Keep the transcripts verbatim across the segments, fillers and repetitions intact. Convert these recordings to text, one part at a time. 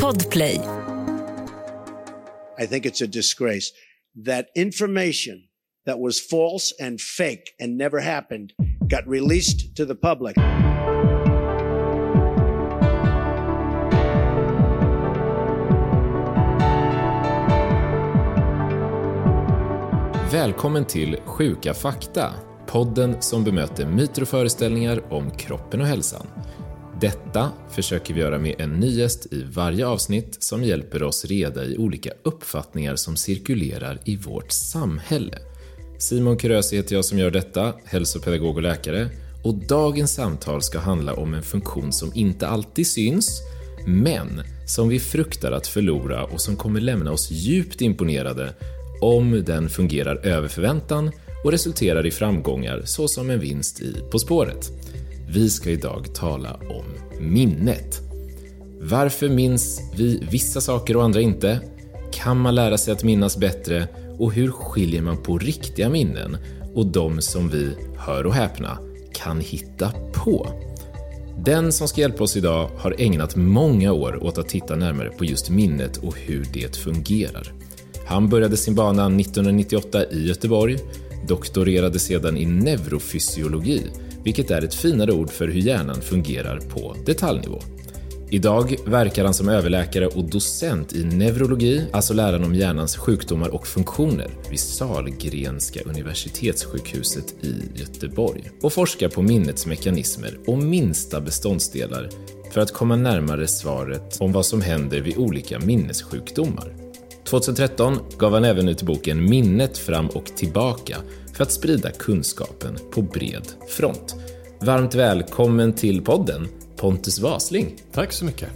Podplay. I think it's a disgrace that information that was false and fake and never happened got released to the public. Välkommen till Sjuka fakta, podden som bemöter myter och föreställningar om kroppen och hälsan. Detta försöker vi göra med en ny gäst i varje avsnitt som hjälper oss reda i olika uppfattningar som cirkulerar i vårt samhälle. Simon Krös heter jag som gör detta, hälsopedagog och läkare. Och dagens samtal ska handla om en funktion som inte alltid syns, men som vi fruktar att förlora och som kommer lämna oss djupt imponerade om den fungerar över förväntan och resulterar i framgångar såsom en vinst i På spåret. Vi ska idag tala om minnet. Varför minns vi vissa saker och andra inte? Kan man lära sig att minnas bättre? Och hur skiljer man på riktiga minnen och de som vi, hör och häpna, kan hitta på? Den som ska hjälpa oss idag har ägnat många år åt att titta närmare på just minnet och hur det fungerar. Han började sin bana nittonhundranittioåtta i Göteborg, doktorerade sedan i neurofysiologi, vilket är ett finare ord för hur hjärnan fungerar på detaljnivå. Idag verkar han som överläkare och docent i neurologi, alltså läran om hjärnans sjukdomar och funktioner, vid Sahlgrenska universitetssjukhuset i Göteborg, och forskar på minnets mekanismer och minsta beståndsdelar för att komma närmare svaret om vad som händer vid olika minnessjukdomar. tjugohundratretton gav han även ut boken Minnet fram och tillbaka för att sprida kunskapen på bred front. Varmt välkommen till podden, Pontus Wasling. Tack så mycket.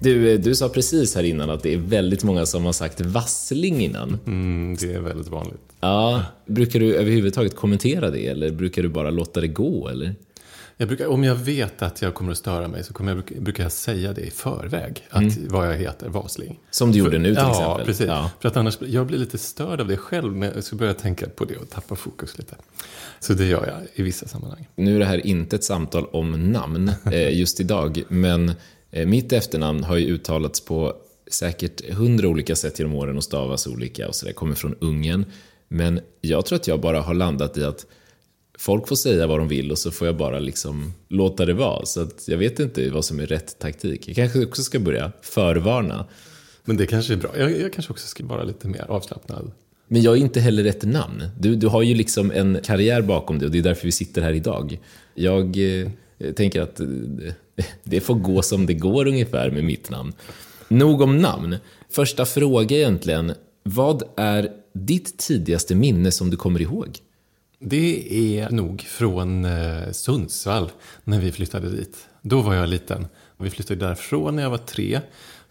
Du, du sa precis här innan att det är väldigt många som har sagt Wasling innan. Mm, det är väldigt vanligt. Ja, brukar du överhuvudtaget kommentera det eller brukar du bara låta det gå? Eller? Jag brukar, om jag vet att jag kommer att störa mig så kommer jag, brukar jag säga det i förväg. Att mm. vad jag heter, Wasling. Som du gjorde nu till ja, exempel. Ja, precis. Ja. För att annars, jag blir lite störd av det själv men jag ska börja tänka på det och tappa fokus lite. Så det gör jag i vissa sammanhang. Nu är det här inte ett samtal om namn eh, just idag. Men eh, mitt efternamn har ju uttalats på säkert hundra olika sätt genom åren och stavas olika och så där. Kommer från Ungern. Men jag tror att jag bara har landat i att folk får säga vad de vill och så får jag bara liksom låta det vara. Så att jag vet inte vad som är rätt taktik. Jag kanske också ska börja förvarna. Men det kanske är bra. Jag, jag kanske också ska vara lite mer avslappnad. Men jag är inte heller rätt namn. Du, du har ju liksom en karriär bakom dig och det är därför vi sitter här idag. Jag eh, tänker att eh, det får gå som det går ungefär med mitt namn. Nog om namn. Första fråga egentligen. Vad är ditt tidigaste minne som du kommer ihåg? Det är nog från Sundsvall när vi flyttade dit. Då var jag liten. Vi flyttade därifrån när jag var tre.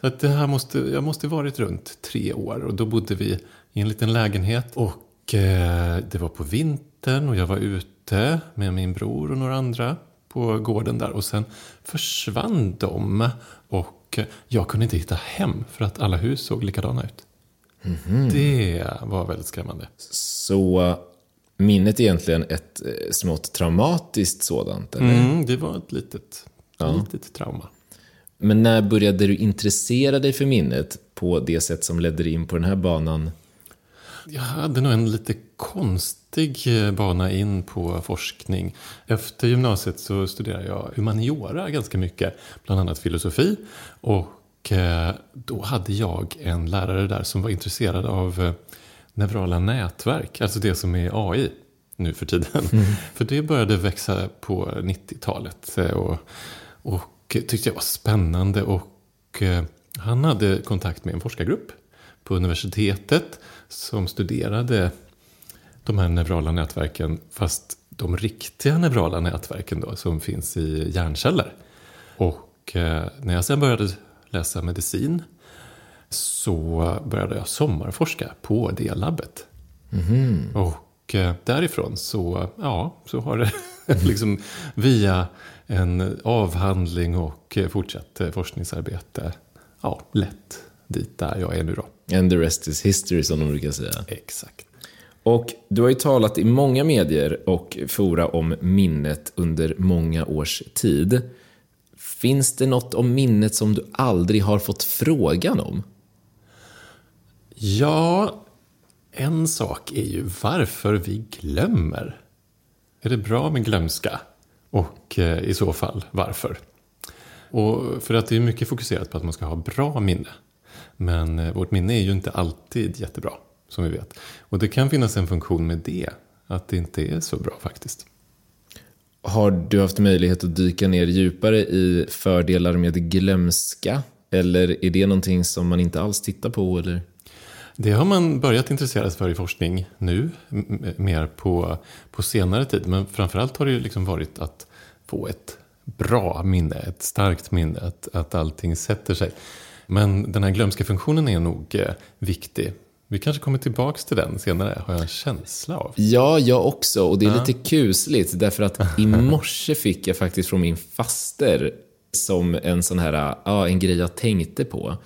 Så att det här måste, jag måste varit runt tre år. Och då bodde vi i en liten lägenhet. Och eh, det var på vintern och jag var ute med min bror och några andra på gården där. Och sen försvann de och jag kunde inte hitta hem för att alla hus såg likadana ut. Mm-hmm. Det var väldigt skrämmande. Så minnet är egentligen ett smått traumatiskt sådant, eller? Mm, det var ett litet, ja. litet trauma. Men när började du intressera dig för minnet på det sätt som ledde in på den här banan? Jag hade nog en lite konstig bana in på forskning. Efter gymnasiet så studerade jag humaniora ganska mycket, bland annat filosofi. Och då hade jag en lärare där som var intresserad av neurala nätverk, alltså det som är A I nu för tiden. Mm. För det började växa på nittiotalet och, och tyckte jag var spännande. Och han hade kontakt med en forskargrupp på universitetet som studerade de här neurala nätverken, fast de riktiga neurala nätverken då, som finns i hjärnceller. Och när jag sen började läsa medicin så började jag sommarforska på det labbet. Mm. Och därifrån så, ja, så har det liksom via en avhandling och fortsatt forskningsarbete ja, lett dit där jag är nu då. And the rest is history, som de brukar säga. Exakt. Och du har ju talat i många medier och fora om minnet under många års tid. Finns det något om minnet som du aldrig har fått frågan om? Ja, en sak är ju varför vi glömmer. Är det bra med glömska? Och eh, i så fall, varför? Och för att det är mycket fokuserat på att man ska ha bra minne. Men eh, vårt minne är ju inte alltid jättebra, som vi vet. Och det kan finnas en funktion med det, att det inte är så bra faktiskt. Har du haft möjlighet att dyka ner djupare i fördelar med glömska? Eller är det någonting som man inte alls tittar på? Eller? Det har man börjat intressera sig för i forskning nu, m- mer på, på senare tid. Men framförallt har det liksom varit att få ett bra minne, ett starkt minne, att, att allting sätter sig. Men den här glömska funktionen är nog eh, viktig. Vi kanske kommer tillbaka till den senare, har jag en känsla av. Ja, jag också. Och det är ja. lite kusligt, därför att i morse fick jag faktiskt från min faster som en sån här, ja, en grej jag tänkte på.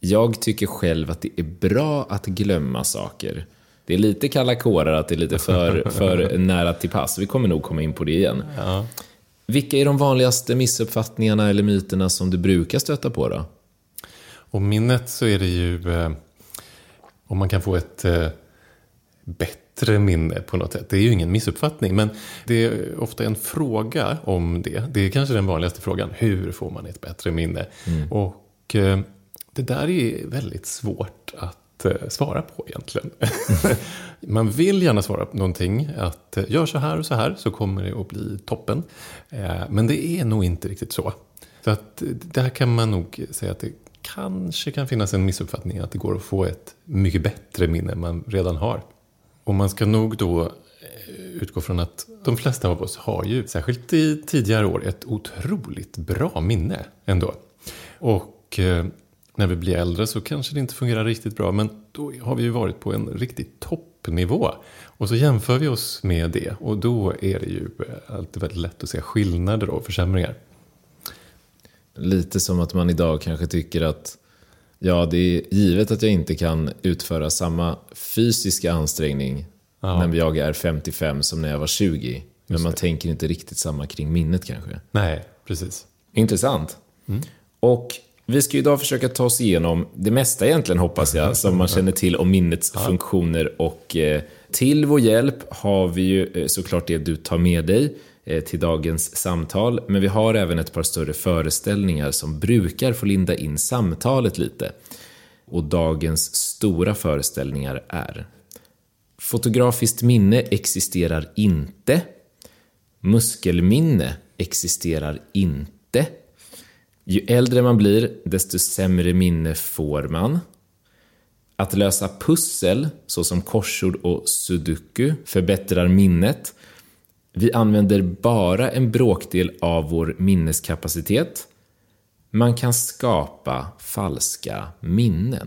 Jag tycker själv att det är bra att glömma saker. Det är lite kalla kårar, att det är lite för, för nära till pass. Vi kommer nog komma in på det igen. Ja. Vilka är de vanligaste missuppfattningarna eller myterna som du brukar stöta på då? Och minnet så är det ju... Eh... Om man kan få ett eh, bättre minne på något sätt. Det är ju ingen missuppfattning. Men det är ofta en fråga om det. Det är kanske den vanligaste frågan. Hur får man ett bättre minne? Mm. Och eh, det där är väldigt svårt att eh, svara på egentligen. Man vill gärna svara på någonting. Att gör så här och så här så kommer det att bli toppen. Eh, men det är nog inte riktigt så. Så att, där kan man nog säga att det kanske kan finnas en missuppfattning att det går att få ett mycket bättre minne än man redan har. Och man ska nog då utgå från att de flesta av oss har ju, särskilt i tidigare år, ett otroligt bra minne ändå. Och eh, när vi blir äldre så kanske det inte fungerar riktigt bra, men då har vi ju varit på en riktig toppnivå. Och så jämför vi oss med det, och då är det ju alltid väldigt lätt att se skillnader och försämringar. Lite som att man idag kanske tycker att ja, det är givet att jag inte kan utföra samma fysiska ansträngning ja. när jag är femtiofem som när jag var tjugo. Men man tänker inte riktigt samma kring minnet kanske. Nej, precis. Intressant. Mm. Och vi ska idag försöka ta oss igenom det mesta egentligen, hoppas jag, som man känner till om minnets ja. funktioner. Och eh, till vår hjälp har vi ju eh, såklart det du tar med dig till dagens samtal, men vi har även ett par större föreställningar som brukar få linda in samtalet lite. Och dagens stora föreställningar är: fotografiskt minne existerar inte, muskelminne existerar inte, ju äldre man blir desto sämre minne får man, att lösa pussel såsom korsord och sudoku förbättrar minnet, vi använder bara en bråkdel av vår minneskapacitet. Man kan skapa falska minnen.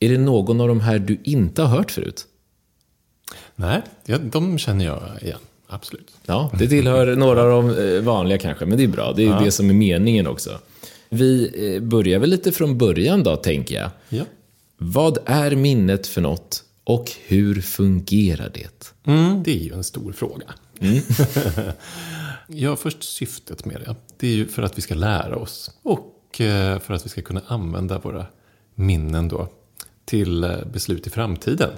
Är det någon av de här du inte har hört förut? Nej, de känner jag igen. Absolut. Ja, det tillhör några av de vanliga kanske, men det är bra. Det är ja. det som är meningen också. Vi börjar väl lite från början då, tänker jag. Ja. Vad är minnet för något? Och hur fungerar det? Mm, det är ju en stor fråga. Mm. Ja, först syftet med det. Det är ju för att vi ska lära oss. Och för att vi ska kunna använda våra minnen då till beslut i framtiden.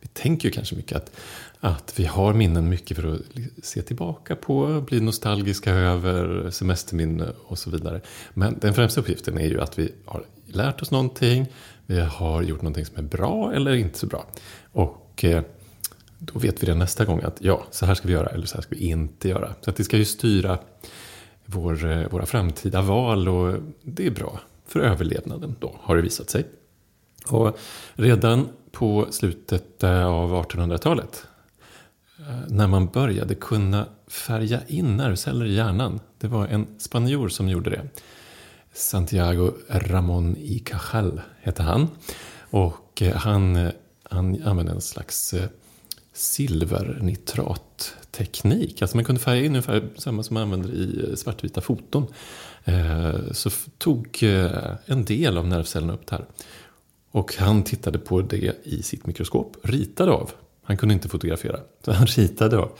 Vi tänker ju kanske mycket att, att vi har minnen mycket för att se tillbaka på. Bli nostalgiska över semesterminne och så vidare. Men den främsta uppgiften är ju att vi har lärt oss någonting. Vi har gjort någonting som är bra eller inte så bra. Och då vet vi det nästa gång att ja, så här ska vi göra eller så här ska vi inte göra. Så att det ska ju styra vår, våra framtida val, och det är bra för överlevnaden då, har det visat sig. Och redan på slutet av artonhundratalet när man började kunna färga in nervceller i hjärnan. Det var en spanjor som gjorde det. Santiago Ramón y Cajal hette han, och han, han använde en slags silvernitratteknik. Alltså man kunde färga in ungefär samma som man använder i svartvita foton. Så tog en del av nervcellerna upp där, och han tittade på det i sitt mikroskop, ritade av. Han kunde inte fotografera, så han ritade av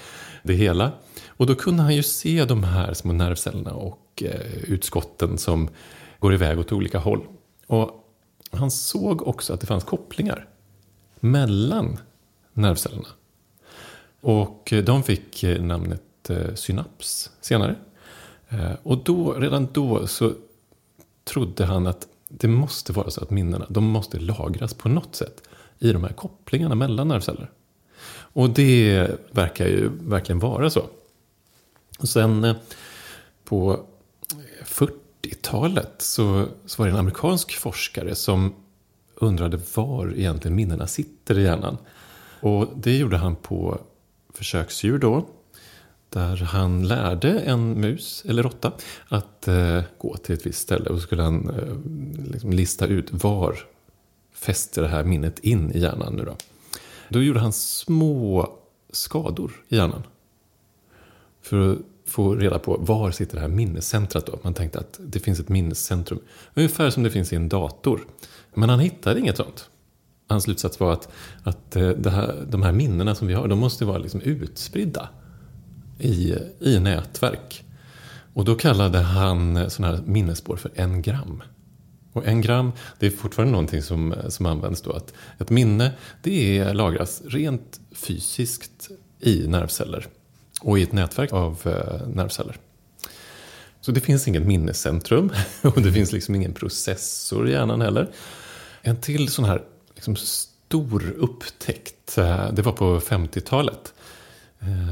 det hela. Och då kunde han ju se de här små nervcellerna och och utskotten som går iväg åt olika håll. Och han såg också att det fanns kopplingar mellan nervcellerna. Och de fick namnet synaps senare. Och då, redan då så trodde han att det måste vara så att minnena, de måste lagras på något sätt i de här kopplingarna mellan nervceller. Och det verkar ju verkligen vara så. Och sen på fyrtiotalet så, så var det en amerikansk forskare som undrade var egentligen minnena sitter i hjärnan. Och det gjorde han på försöksdjur då. Där han lärde en mus eller råtta att eh, gå till ett visst ställe. Och så skulle han eh, liksom lista ut var fäster det här minnet in i hjärnan nu då. Då gjorde han små skador i hjärnan. För att få reda på var sitter det här minnescentret då. Man tänkte att det finns ett minnescentrum. Ungefär som det finns i en dator. Men han hittade inget sånt. Hans slutsats var att, att det här, de här minnena som vi har, de måste vara liksom utspridda i, i nätverk. Och då kallade han sådana här minnesspår för en gram. Och en gram, det är fortfarande någonting som, som används då. Att ett minne, det är, lagras rent fysiskt i nervceller. Och i ett nätverk av eh, nervceller. Så det finns inget minnescentrum. Och det finns liksom ingen processor i hjärnan heller. En till sån här liksom stor upptäckt, det var på femtiotalet.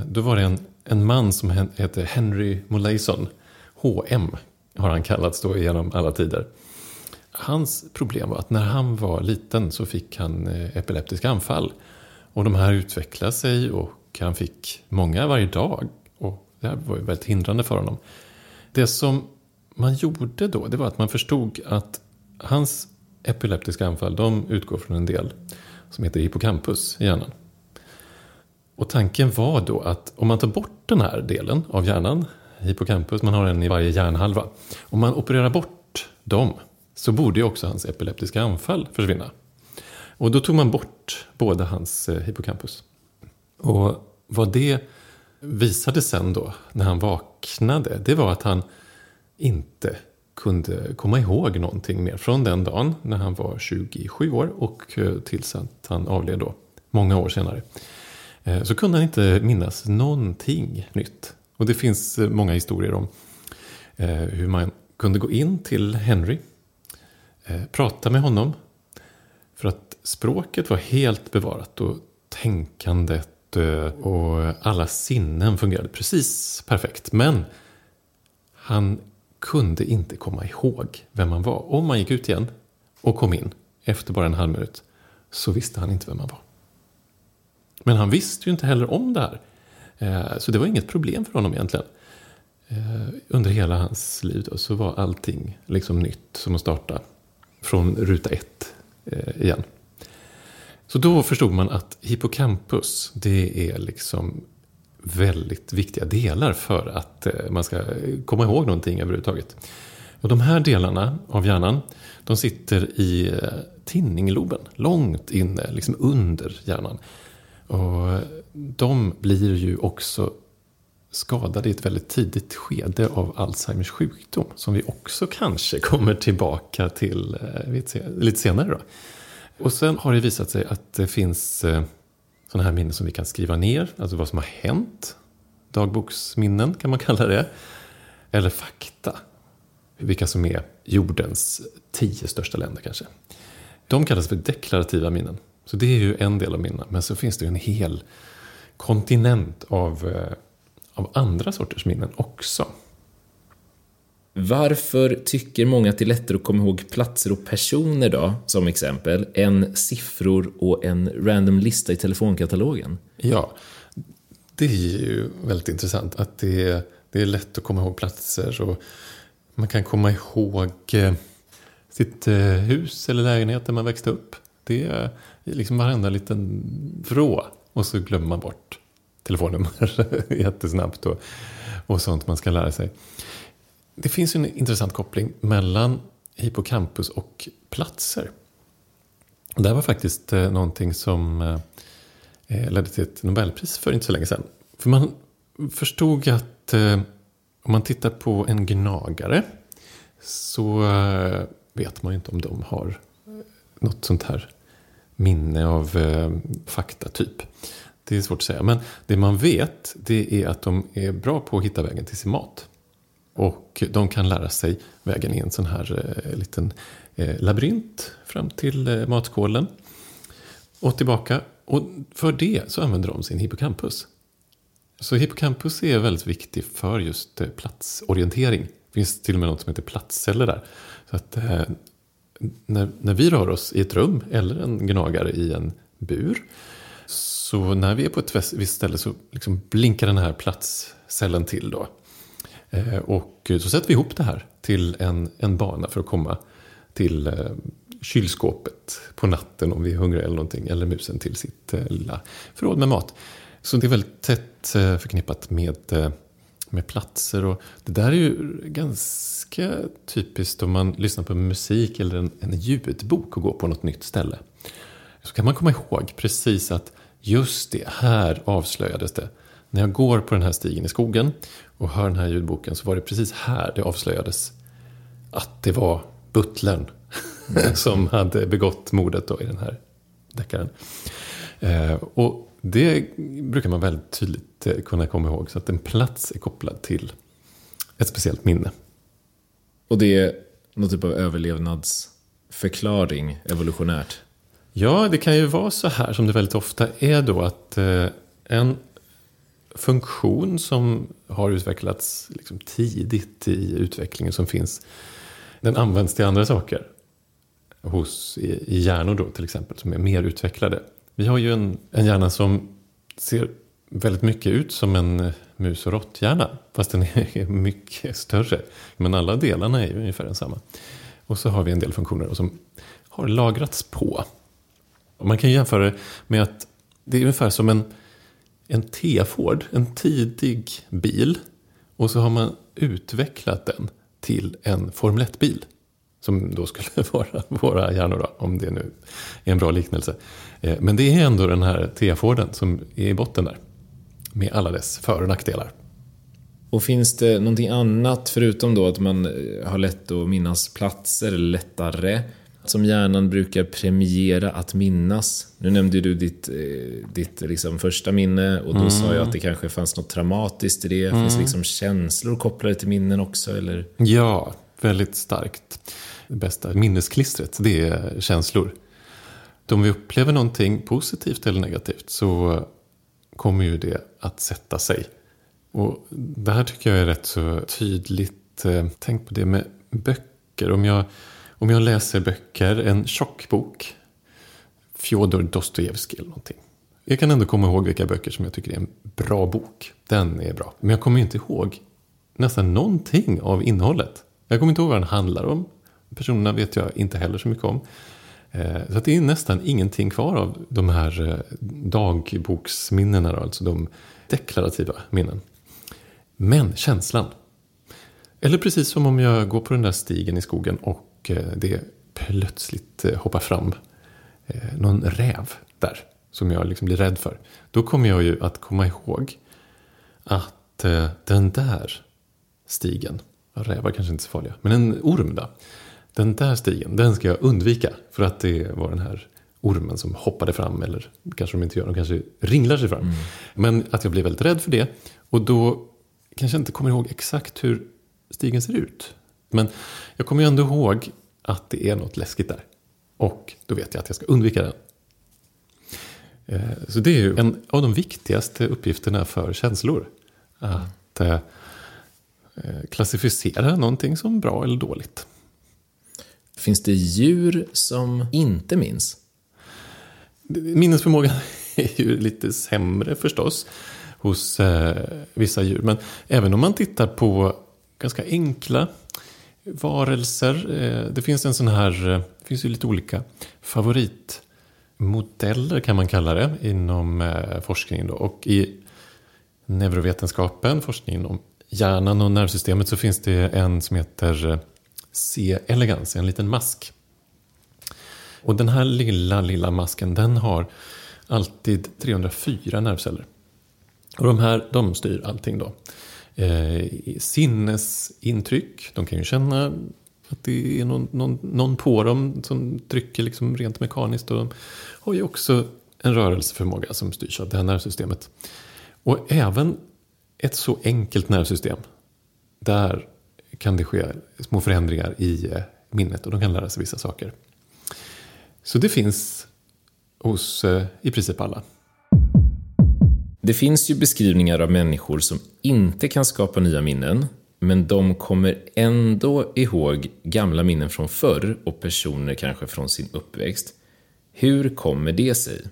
Då var det en, en man som hette Henry Molaison. H M har han kallats då genom alla tider. Hans problem var att när han var liten så fick han epileptiska anfall. Och de här utvecklade sig och han fick många varje dag. Och det här var ju väldigt hindrande för honom. Det som man gjorde då, det var att man förstod att hans epileptiska anfall, de utgår från en del som heter hippocampus i hjärnan. Och tanken var då att om man tar bort den här delen av hjärnan, hippocampus, man har en i varje hjärnhalva. Om man opererar bort dem så borde ju också hans epileptiska anfall försvinna. Och då tog man bort båda hans hippocampus. Och vad det visade sen då när han vaknade, det var att han inte kunde komma ihåg någonting mer från den dagen när han var tjugosju år och tills att han avled då många år senare. Så kunde han inte minnas någonting nytt. Och det finns många historier om hur man kunde gå in till Henry, prata med honom för att språket var helt bevarat och tänkandet och alla sinnen fungerade precis perfekt. Men han kunde inte komma ihåg vem man var. Om man gick ut igen och kom in efter bara en halv minut så visste han inte vem man var. Men han visste ju inte heller om det här. Så det var inget problem för honom egentligen. Under hela hans liv då, så var allting liksom nytt som att starta från ruta ett igen. Så då förstod man att hippocampus, det är liksom väldigt viktiga delar för att man ska komma ihåg någonting överhuvudtaget. Och de här delarna av hjärnan, de sitter i tinningloben, långt inne, liksom under hjärnan. Och de blir ju också skadade i ett väldigt tidigt skede av Alzheimers sjukdom, som vi också kanske kommer tillbaka till lite senare då. Och sen har det visat sig att det finns sådana här minnen som vi kan skriva ner, alltså vad som har hänt. Dagboksminnen kan man kalla det. Eller fakta. Vilka som är jordens tio största länder kanske. De kallas för deklarativa minnen. Så det är ju en del av minnen. Men så finns det ju en hel kontinent av, av andra sorters minnen också. Varför tycker många att det är lättare att komma ihåg platser och personer då, som exempel, än siffror och en random lista i telefonkatalogen? Ja, det är ju väldigt intressant att det är, det är lätt att komma ihåg platser och man kan komma ihåg sitt hus eller lägenhet där man växte upp. Det är liksom varenda liten vrå och så glömmer man bort telefonnummer jättesnabbt och, och sånt man ska lära sig. Det finns ju en intressant koppling mellan hippocampus och platser. Det var faktiskt någonting som ledde till ett Nobelpris för inte så länge sedan. För man förstod att Om man tittar på en gnagare så vet man ju inte om de har något sånt här minne av eh, fakta typ. Det är svårt att säga. Men det man vet, det är att de är bra på att hitta vägen till sin mat. Och de kan lära sig vägen i en sån här eh, liten eh, labyrint fram till eh, matskålen. Och tillbaka. Och för det så använder de sin hippocampus. Så hippocampus är väldigt viktig för just eh, platsorientering. Det finns till och med något som heter platsceller där. Så att eh, När, när vi rör oss i ett rum eller en gnagare i en bur, så när vi är på ett visst ställe så liksom blinkar den här platscellen till då. Eh, och så sätter vi ihop det här till en, en bana för att komma till eh, kylskåpet på natten om vi är hungriga eller någonting, eller musen till sitt eh, lilla förråd med mat. Så det är väldigt tätt eh, förknippat med, eh, med platser, och det där är ju ganska typiskt om man lyssnar på musik eller en, en ljudbok och går på något nytt ställe. Så kan man komma ihåg precis att just det här avslöjades det. När jag går på den här stigen i skogen och hör den här ljudboken så var det precis här det avslöjades att det var butlern mm. som hade begått mordet då i den här deckaren. Eh, och det brukar man väldigt tydligt kunna komma ihåg. Så att en plats är kopplad till ett speciellt minne. Och det är någon typ av överlevnadsförklaring evolutionärt? Ja, det kan ju vara så här som det väldigt ofta är då. Att en funktion som har utvecklats liksom tidigt i utvecklingen som finns, den används till andra saker. Hos, i hjärnor då till exempel, som är mer utvecklade. Vi har ju en, en hjärna som ser väldigt mycket ut som en mus- och råtthjärna. Fast den är mycket större. Men alla delarna är ju ungefär densamma. Och så har vi en del funktioner som har lagrats på. Och man kan jämföra med att det är ungefär som en, en T-Ford. En tidig bil. Och så har man utvecklat den till en Formel ett-bil. Som då skulle vara våra hjärnor då, om det nu är en bra liknelse. Men det är ändå den här T-Forden som är i botten där. Med alla dess för- och nackdelar. Och finns det någonting annat förutom då att man har lätt att minnas platser lättare? Som hjärnan brukar premiera att minnas. Nu nämnde du ditt, ditt liksom första minne. Och då mm. sa jag att det kanske fanns något traumatiskt i det. Mm. Finns det liksom känslor kopplade till minnen också? Eller? Ja, väldigt starkt. Det bästa minnesklistret, det är känslor. Om vi upplever någonting positivt eller negativt så kommer ju det att sätta sig. Och det här tycker jag är rätt så tydligt. Tänk på det med böcker. Om jag, om jag läser böcker, en tjock bok, Fjodor Dostojevskij eller någonting. Jag kan ändå komma ihåg vilka böcker som jag tycker är en bra bok. Den är bra. Men jag kommer inte ihåg nästan någonting av innehållet. Jag kommer inte ihåg vad den handlar om. Personerna vet jag inte heller så mycket om. Så att det är nästan ingenting kvar av de här dagboksminnena. Alltså de deklarativa minnen. Men känslan. Eller precis som om jag går på den där stigen i skogen och det plötsligt hoppar fram någon räv där. Som jag liksom blir rädd för. Då kommer jag ju att komma ihåg att den där stigen. Rävar kanske inte så farliga. Men en orm då. Den där stigen, den ska jag undvika. För att det var den här ormen som hoppade fram. Eller kanske de inte gör, de kanske ringlar sig fram. Mm. Men att jag blir väldigt rädd för det. Och då kanske jag inte kommer ihåg exakt hur stigen ser ut. Men jag kommer ju ändå ihåg att det är något läskigt där. Och då vet jag att jag ska undvika den. Så det är ju en av de viktigaste uppgifterna för känslor. Att klassificera någonting som bra eller dåligt. Finns det djur som inte minns? Minnesförmågan är ju lite sämre förstås hos eh, vissa djur. Men även om man tittar på ganska enkla varelser. Eh, det finns en sån här, det finns ju lite olika favoritmodeller kan man kalla det inom eh, forskningen. Då. Och i neurovetenskapen, forskningen om hjärnan och nervsystemet, så finns det en som heter C elegans, en liten mask. Och den här lilla, lilla masken, den har alltid trehundrafyra nervceller. Och de här, de styr allting då. eh, sinnesintryck. De kan ju känna att det är någon, någon, någon på dem som trycker liksom rent mekaniskt. Och de har ju också en rörelseförmåga som styrs av det här nervsystemet. Och även ett så enkelt nervsystem, där kan det ske små förändringar i minnet och de kan lära sig vissa saker. Så det finns hos i princip alla. Det finns ju beskrivningar av människor som inte kan skapa nya minnen, men de kommer ändå ihåg gamla minnen från förr och personer kanske från sin uppväxt. Hur kommer det sig?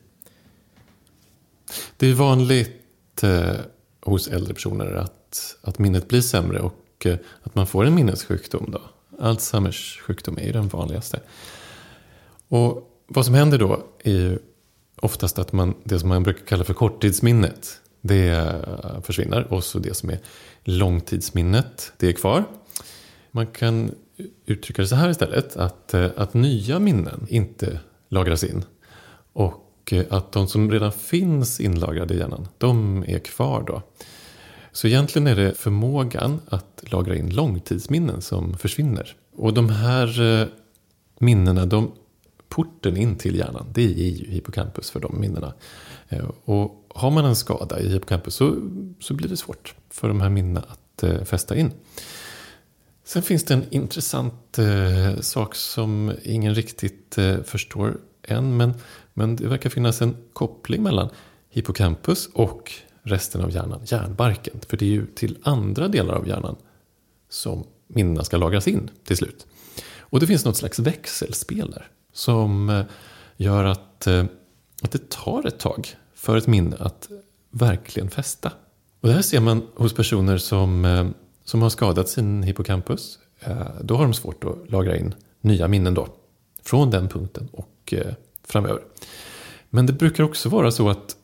Det är vanligt eh, hos äldre personer att, att minnet blir sämre och eh, att man får en minnessjukdom då. Alzheimers sjukdom är ju den vanligaste. Och vad som händer då är ju oftast att man, det som man brukar kalla för korttidsminnet, det försvinner. Och så det som är långtidsminnet, det är kvar. Man kan uttrycka det så här istället, att, att nya minnen inte lagras in. Och att de som redan finns inlagrade i hjärnan, de är kvar då. Så egentligen är det förmågan att lagra in långtidsminnen som försvinner. Och de här minnena, de... porten in till hjärnan, det är ju hippocampus för de minnena. Och har man en skada i hippocampus så, så blir det svårt för de här minnena att fästa in. Sen finns det en intressant eh, sak som ingen riktigt eh, förstår än, men, men det verkar finnas en koppling mellan hippocampus och resten av hjärnan, hjärnbarken. För det är ju till andra delar av hjärnan som minnena ska lagras in till slut. Och det finns något slags växelspel där, som gör att, att det tar ett tag för ett minne att verkligen fästa. Och det här ser man hos personer som, som har skadat sin hippocampus. Då har de svårt att lagra in nya minnen då, från den punkten och framöver. Men det brukar också vara så att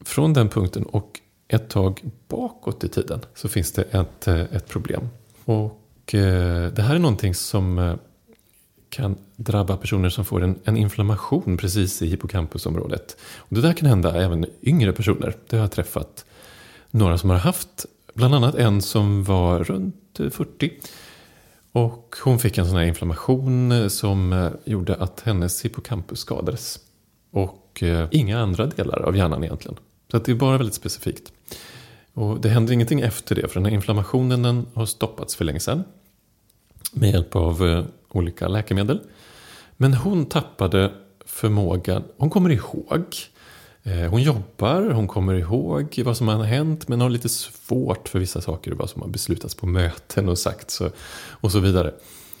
från den punkten och ett tag bakåt i tiden så finns det ett, ett problem. Och det här är någonting som... kan drabba personer som får en, en inflammation precis i hippocampusområdet. Och det där kan hända även yngre personer. Det har jag träffat några som har haft. Bland annat en som var runt fyrtio. Och hon fick en sån här inflammation som gjorde att hennes hippocampus skadades. Och eh, inga andra delar av hjärnan egentligen. Så att det är bara väldigt specifikt. Och det händer ingenting efter det. För den här inflammationen den har stoppats för länge sedan. Med hjälp av... Eh, olika läkemedel. Men hon tappade förmågan. Hon kommer ihåg. Hon jobbar. Hon kommer ihåg vad som har hänt. Men har lite svårt för vissa saker. Vad som har beslutats på möten och sagt. Så, och så vidare.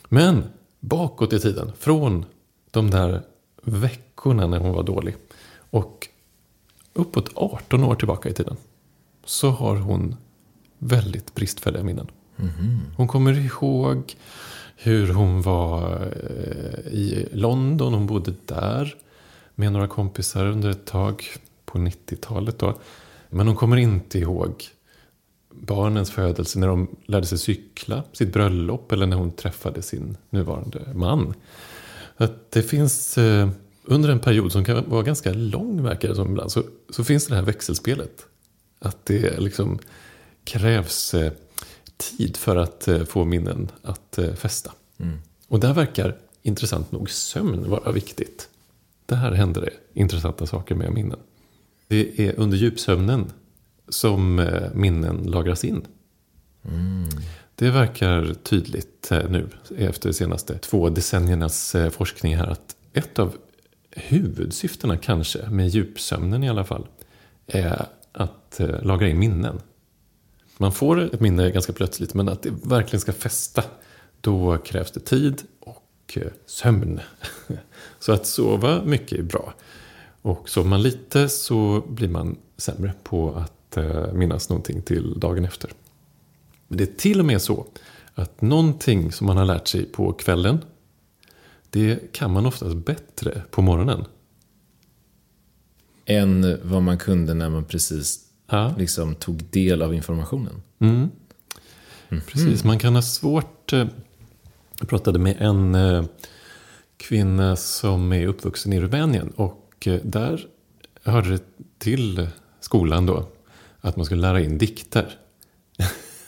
Men bakåt i tiden. Från de där veckorna när hon var dålig. Och uppåt arton år tillbaka i tiden. Så har hon väldigt bristfälliga minnen. Mm-hmm. Hon kommer ihåg... hur hon var i London, hon bodde där med några kompisar under ett tag på nittiotalet då. Men hon kommer inte ihåg barnens födelse, när de lärde sig cykla, sitt bröllop eller när hon träffade sin nuvarande man. Att det finns under en period som kan vara ganska lång verkar det som ibland, så, så finns det här växelspelet. Att det liksom krävs... tid för att få minnen att fästa. Mm. Och där verkar intressant nog sömn vara viktigt. Där händer det intressanta saker med minnen. Det är under djupsömnen som minnen lagras in. Mm. Det verkar tydligt nu efter de senaste två decenniernas forskning här att ett av huvudsyftena kanske med djupsömnen i alla fall är att lagra in minnen. Man får ett minne ganska plötsligt, men att det verkligen ska fästa, då krävs det tid och sömn. Så att sova mycket är bra. Och sover man lite så blir man sämre på att minnas någonting till dagen efter. Men det är till och med så att någonting som man har lärt sig på kvällen, det kan man oftast bättre på morgonen. Än vad man kunde när man precis... ja. Liksom tog del av informationen. Mm. Mm. Precis, man kan ha svårt... Jag pratade med en kvinna som är uppvuxen i Rumänien. Och där hörde det till skolan då att man skulle lära in dikter.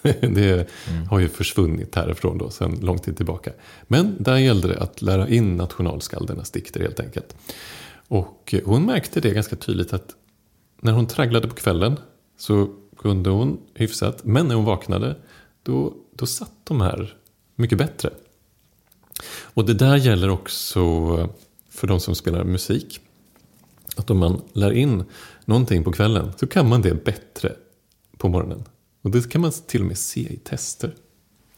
Det mm. har ju försvunnit härifrån då sedan lång tid tillbaka. Men där gällde det att lära in nationalskaldernas dikter helt enkelt. Och hon märkte det ganska tydligt att när hon tragglade på kvällen så kunde hon hyfsat. Men när hon vaknade då, då satt de här mycket bättre. Och det där gäller också för de som spelar musik. Att om man lär in någonting på kvällen så kan man det bättre på morgonen. Och det kan man till och med se i tester.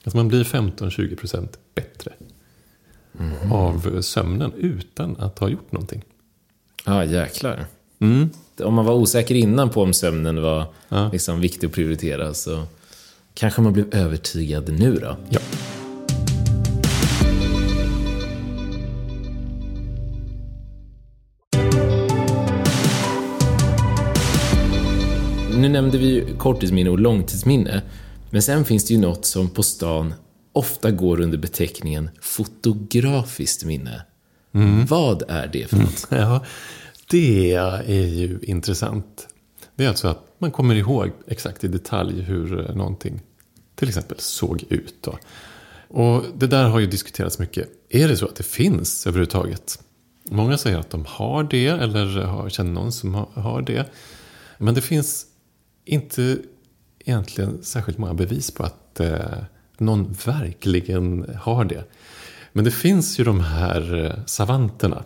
Alltså man blir femton till tjugo procent bättre mm. av sömnen utan att ha gjort någonting. Ja, ah, jäklar. Mm. Om man var osäker innan på om sömnen var ah. liksom viktig att prioritera så kanske man blev övertygad nu då. Ja. Nu nämnde vi ju korttidsminne och långtidsminne. Men sen finns det ju något som på stan ofta går under beteckningen fotografiskt minne. Mm. Vad är det för något? Ja, det är ju intressant. Det är alltså att man kommer ihåg exakt i detalj hur någonting till exempel såg ut då. Och det där har ju diskuterats mycket. Är det så att det finns överhuvudtaget? Många säger att de har det eller har, känner någon som har det. Men det finns inte egentligen särskilt många bevis på att eh, någon verkligen har det. Men det finns ju de här eh, savanterna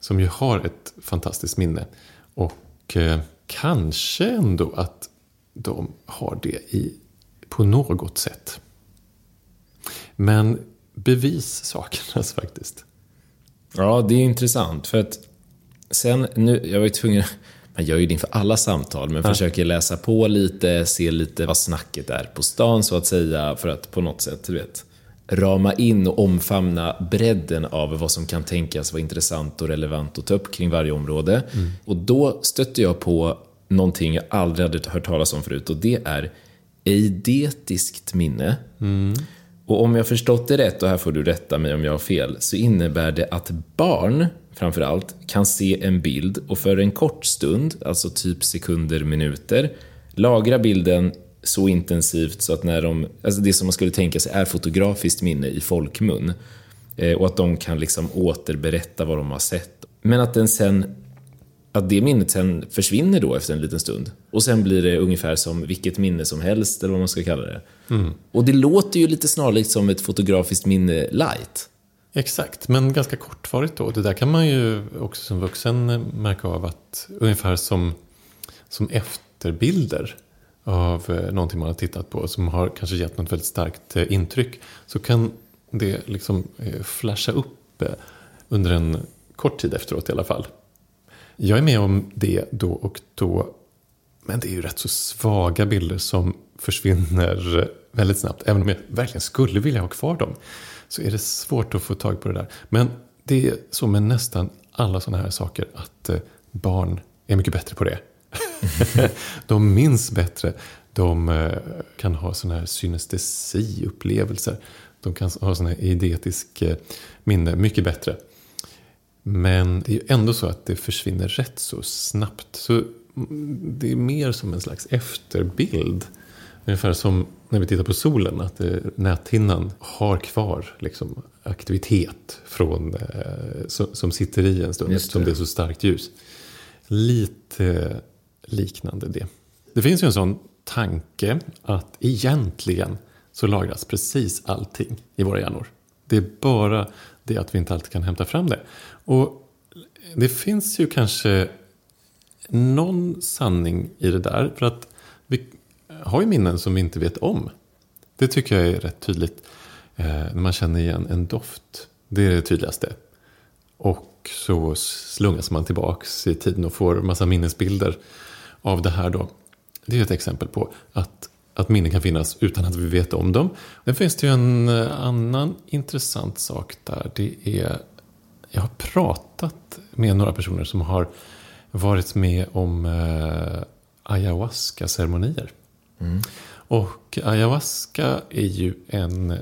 som ju har ett fantastiskt minne. Och eh, kanske ändå att de har det i, på något sätt. Men bevis saknas faktiskt. Ja, det är intressant. För att sen, nu, jag var ju tvungen... Man gör ju det inför alla samtal, men ja. försöker läsa på lite, se lite vad snacket är på stan så att säga, för att på något sätt, du vet, rama in och omfamna bredden av vad som kan tänkas vara intressant och relevant att ta upp kring varje område. Mm. Och då stötte jag på någonting jag aldrig hade hört talas om förut, och det är eidetiskt minne. Mm. Och om jag förstått det rätt, och här får du rätta mig om jag har fel, så innebär det att barn framförallt kan se en bild och för en kort stund, alltså typ sekunder, minuter, lagra bilden så intensivt så att när de, alltså det som man skulle tänka sig är fotografiskt minne i folkmun, och att de kan liksom återberätta vad de har sett. Men att den sen, att det minnet sen försvinner då efter en liten stund. Och sen blir det ungefär som vilket minne som helst, eller vad man ska kalla det. Mm. Och det låter ju lite snarligt som ett fotografiskt minne light. Exakt, men ganska kortvarigt då. Det där kan man ju också som vuxen märka av att ungefär som, som efterbilder av någonting man har tittat på som har kanske gett något väldigt starkt intryck, så kan det liksom flasha upp under en kort tid efteråt i alla fall. Jag är med om det då och då, men det är ju rätt så svaga bilder som försvinner väldigt snabbt. Även om jag verkligen skulle vilja ha kvar dem så är det svårt att få tag på det där. Men det är så med nästan alla sådana här saker att barn är mycket bättre på det. De minns bättre. De kan ha sådana här synestesi-upplevelser. De kan ha sådana här eidetisk minne mycket bättre. Men det är ju ändå så att det försvinner rätt så snabbt. Så det är mer som en slags efterbild. Ungefär som när vi tittar på solen, att näthinnan har kvar liksom aktivitet från, som sitter i en stund eftersom det är så starkt ljus. Lite liknande det. Det finns ju en sån tanke att egentligen så lagras precis allting i våra hjärnor. Det är bara det att vi inte alltid kan hämta fram det. Och det finns ju kanske någon sanning i det där, för att vi har ju minnen som vi inte vet om. Det tycker jag är rätt tydligt. Eh, när man känner igen en doft. Det är det tydligaste. Och så slungas man tillbaks i tiden och får massa minnesbilder av det här då. Det är ett exempel på att, att minnen kan finnas utan att vi vet om dem. Sen finns det ju en annan intressant sak där. Det är, jag har pratat med några personer som har varit med om eh, ayahuasca-ceremonier. Mm. Och ayahuasca är ju en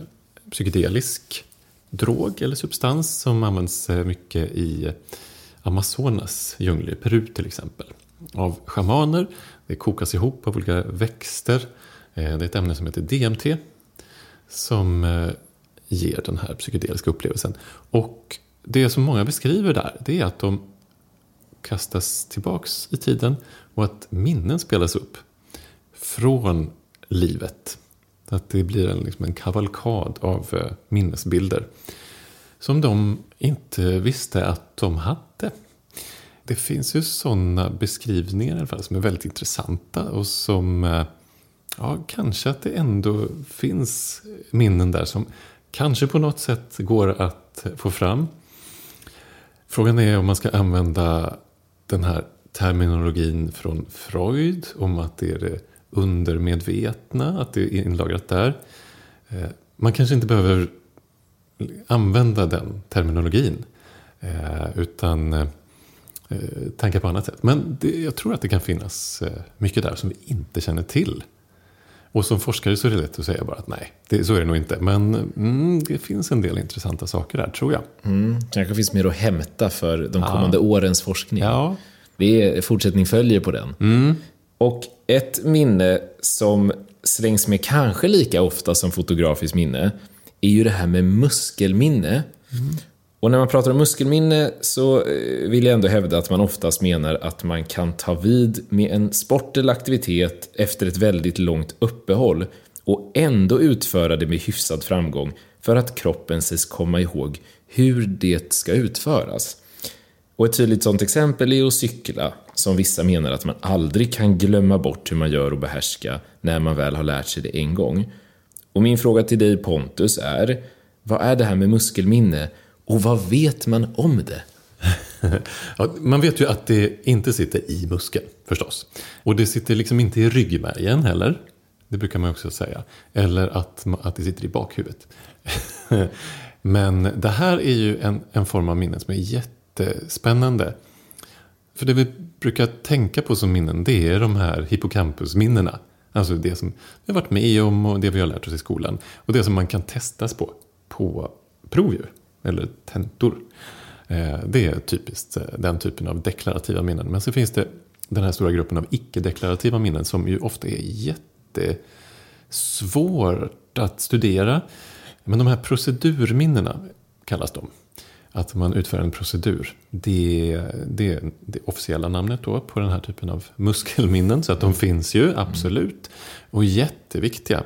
psykedelisk drog eller substans som används mycket i Amazonas djungel i Peru till exempel. Av schamaner, det kokas ihop av olika växter Det är ett ämne som heter D M T som ger den här psykedeliska upplevelsen. Och det som många beskriver där, det är att de kastas tillbaks i tiden och att minnen spelas upp från livet. Att det blir en, liksom en kavalkad av minnesbilder som de inte visste att de hade. Det finns ju sådana beskrivningar i alla fall som är väldigt intressanta och som... Ja, kanske att det ändå finns minnen där som kanske på något sätt går att få fram. Frågan är om man ska använda den här terminologin från Freud om att det är det undermedvetna, att det är inlagrat där. Man kanske inte behöver använda den terminologin utan tankar på annat sätt. Men det, jag tror att det kan finnas mycket där som vi inte känner till. Och som forskare så är det lätt att säga bara att nej, det, så är det nog inte. Men mm, det finns en del intressanta saker där, tror jag. Mm, kanske finns mer att hämta för de kommande ja. årens forskning. Ja. Vi är, fortsättning följer på den. Mm. Och ett minne som slängs med kanske lika ofta som fotografiskt minne är ju det här med muskelminne. Mm. Och när man pratar om muskelminne så vill jag ändå hävda att man oftast menar att man kan ta vid med en sport eller aktivitet efter ett väldigt långt uppehåll och ändå utföra det med hyfsad framgång för att kroppen ses komma ihåg hur det ska utföras. Och ett tydligt sådant exempel är att cykla, som vissa menar att man aldrig kan glömma bort hur man gör och behärska när man väl har lärt sig det en gång. Och min fråga till dig, Pontus, är: vad är det här med muskelminne? Och vad vet man om det? Ja, man vet ju att det inte sitter i muskeln, förstås. Och det sitter liksom inte i ryggmärgen heller. Det brukar man också säga. Eller att, att det sitter i bakhuvudet. Men det här är ju en, en form av minnen som är jättespännande. För det vi brukar tänka på som minnen, det är de här hippocampusminnena. Alltså det som vi har varit med om och det vi har lärt oss i skolan. Och det som man kan testas på, på provdjur. Eller tentor. Det är typiskt den typen av deklarativa minnen. Men så finns det den här stora gruppen av icke-deklarativa minnen som ju ofta är jättesvårt att studera. Men de här procedurminnena kallas de. Att man utför en procedur. Det är det, det officiella namnet då på den här typen av muskelminnen. Så att de finns ju, absolut. Och jätteviktiga.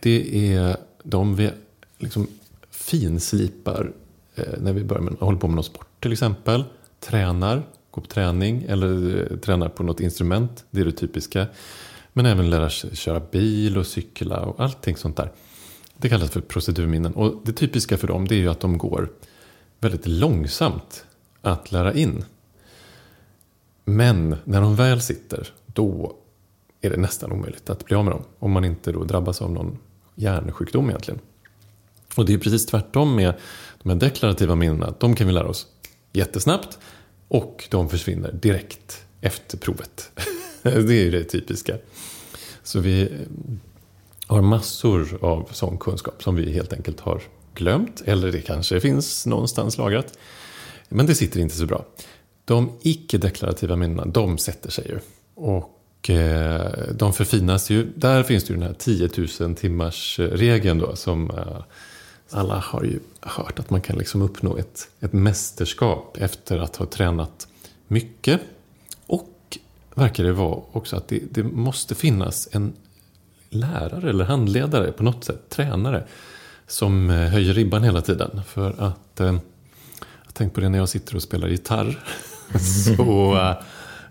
Det är de vi liksom... finslipar när vi börjar med, håller på med någon sport till exempel. Tränar, går på träning eller tränar på något instrument. Det är det typiska. Men även lära sig köra bil och cykla och allting sånt där. Det kallas för procedurminnen. Och det typiska för dem, det är ju att de går väldigt långsamt att lära in. Men när de väl sitter, då är det nästan omöjligt att bli av med dem. Om man inte då drabbas av någon hjärnsjukdom egentligen. Och det är precis tvärtom med de här deklarativa minnena. De kan vi lära oss jättesnabbt och de försvinner direkt efter provet. Det är ju det typiska. Så vi har massor av sån kunskap som vi helt enkelt har glömt. Eller det kanske finns någonstans lagrat. Men det sitter inte så bra. De icke-deklarativa minnena, de sätter sig ju. Och de förfinas ju. Där finns det ju den här tio tusen timmars regeln då som... Alla har ju hört att man kan liksom uppnå ett, ett mästerskap efter att ha tränat mycket. Och verkar det vara också att det, det måste finnas en lärare eller handledare på något sätt, tränare, som höjer ribban hela tiden. För att, eh, jag tänker på det när jag sitter och spelar gitarr, så, eh,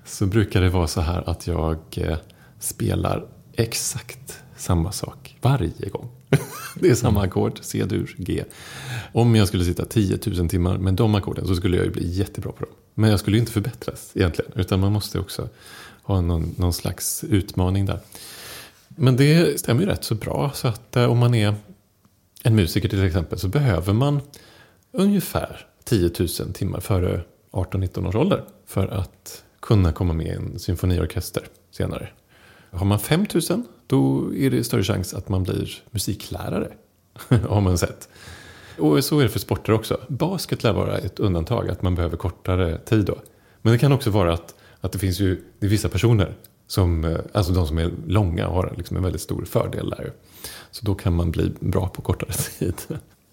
så brukar det vara så här att jag eh, spelar exakt samma sak varje gång. Det är samma ackord, C-dur, G. Om jag skulle sitta tio tusen timmar med de ackorden så skulle jag ju bli jättebra på dem. Men jag skulle ju inte förbättras egentligen, utan man måste också ha någon, någon slags utmaning där. Men det stämmer ju rätt så bra, så att eh, om man är en musiker till exempel så behöver man ungefär tio tusen timmar före arton nitton års ålder för att kunna komma med i en symfoniorkester senare. Har man fem tusen, då är det större chans att man blir musiklärare, har man sett. Och så är det för sporter också. Basket lär vara ett undantag, att man behöver kortare tid då. Men det kan också vara att, att det finns ju det vissa personer Som, alltså de som är långa har liksom en väldigt stor fördel där. Så då kan man bli bra på kortare tid.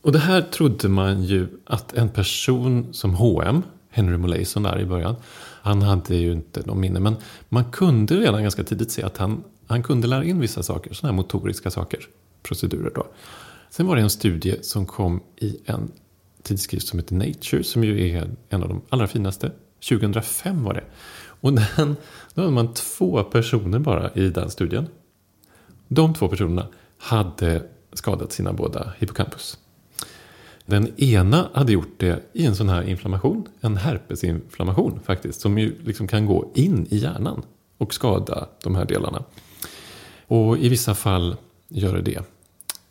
Och det här trodde man ju att en person som H M, Henry Molaison där i början, han hade ju inte någon minne. Men man kunde redan ganska tidigt se att han, han kunde lära in vissa saker, sådana här motoriska saker, procedurer då. Sen var det en studie som kom i en tidskrift som heter Nature, som ju är en av de allra finaste. tjugohundrafem var det. Och den, då hade man två personer bara i den studien. De två personerna hade skadat sina båda hippocampus. Den ena hade gjort det i en sån här inflammation, en herpesinflammation faktiskt, som ju liksom kan gå in i hjärnan och skada de här delarna. Och i vissa fall gör det det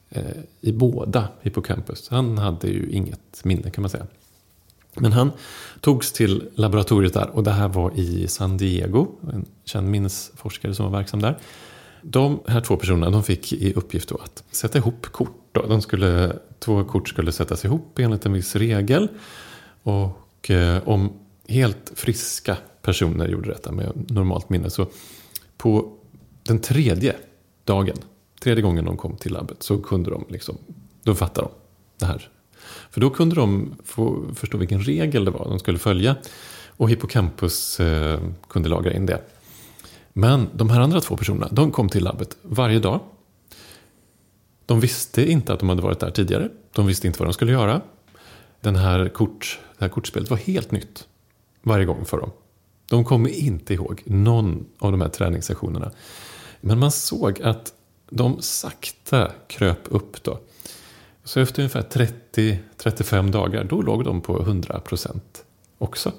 eh, i båda hippocampus. Han hade ju inget minne kan man säga. Men han togs till laboratoriet där, och det här var i San Diego, en känd minnesforskare som var verksam där. De här två personerna, de fick i uppgift då att sätta ihop kort. Då. De skulle, två kort skulle sättas ihop enligt en viss regel. Och eh, om helt friska personer gjorde detta med normalt minne, så på den tredje dagen, tredje gången de kom till labbet, så kunde de liksom, då fattade de det här. För då kunde de få förstå vilken regel det var de skulle följa. Och hippocampus eh, kunde lagra in det. Men de här andra två personerna, de kom till labbet varje dag. De visste inte att de hade varit där tidigare. De visste inte vad de skulle göra. Den här kort, det här kortspelet var helt nytt varje gång för dem. De kom inte ihåg någon av de här träningssessionerna. Men man såg att de sakta kröp upp då. Så efter ungefär trettio till trettiofem dagar, då låg de på hundra procent också.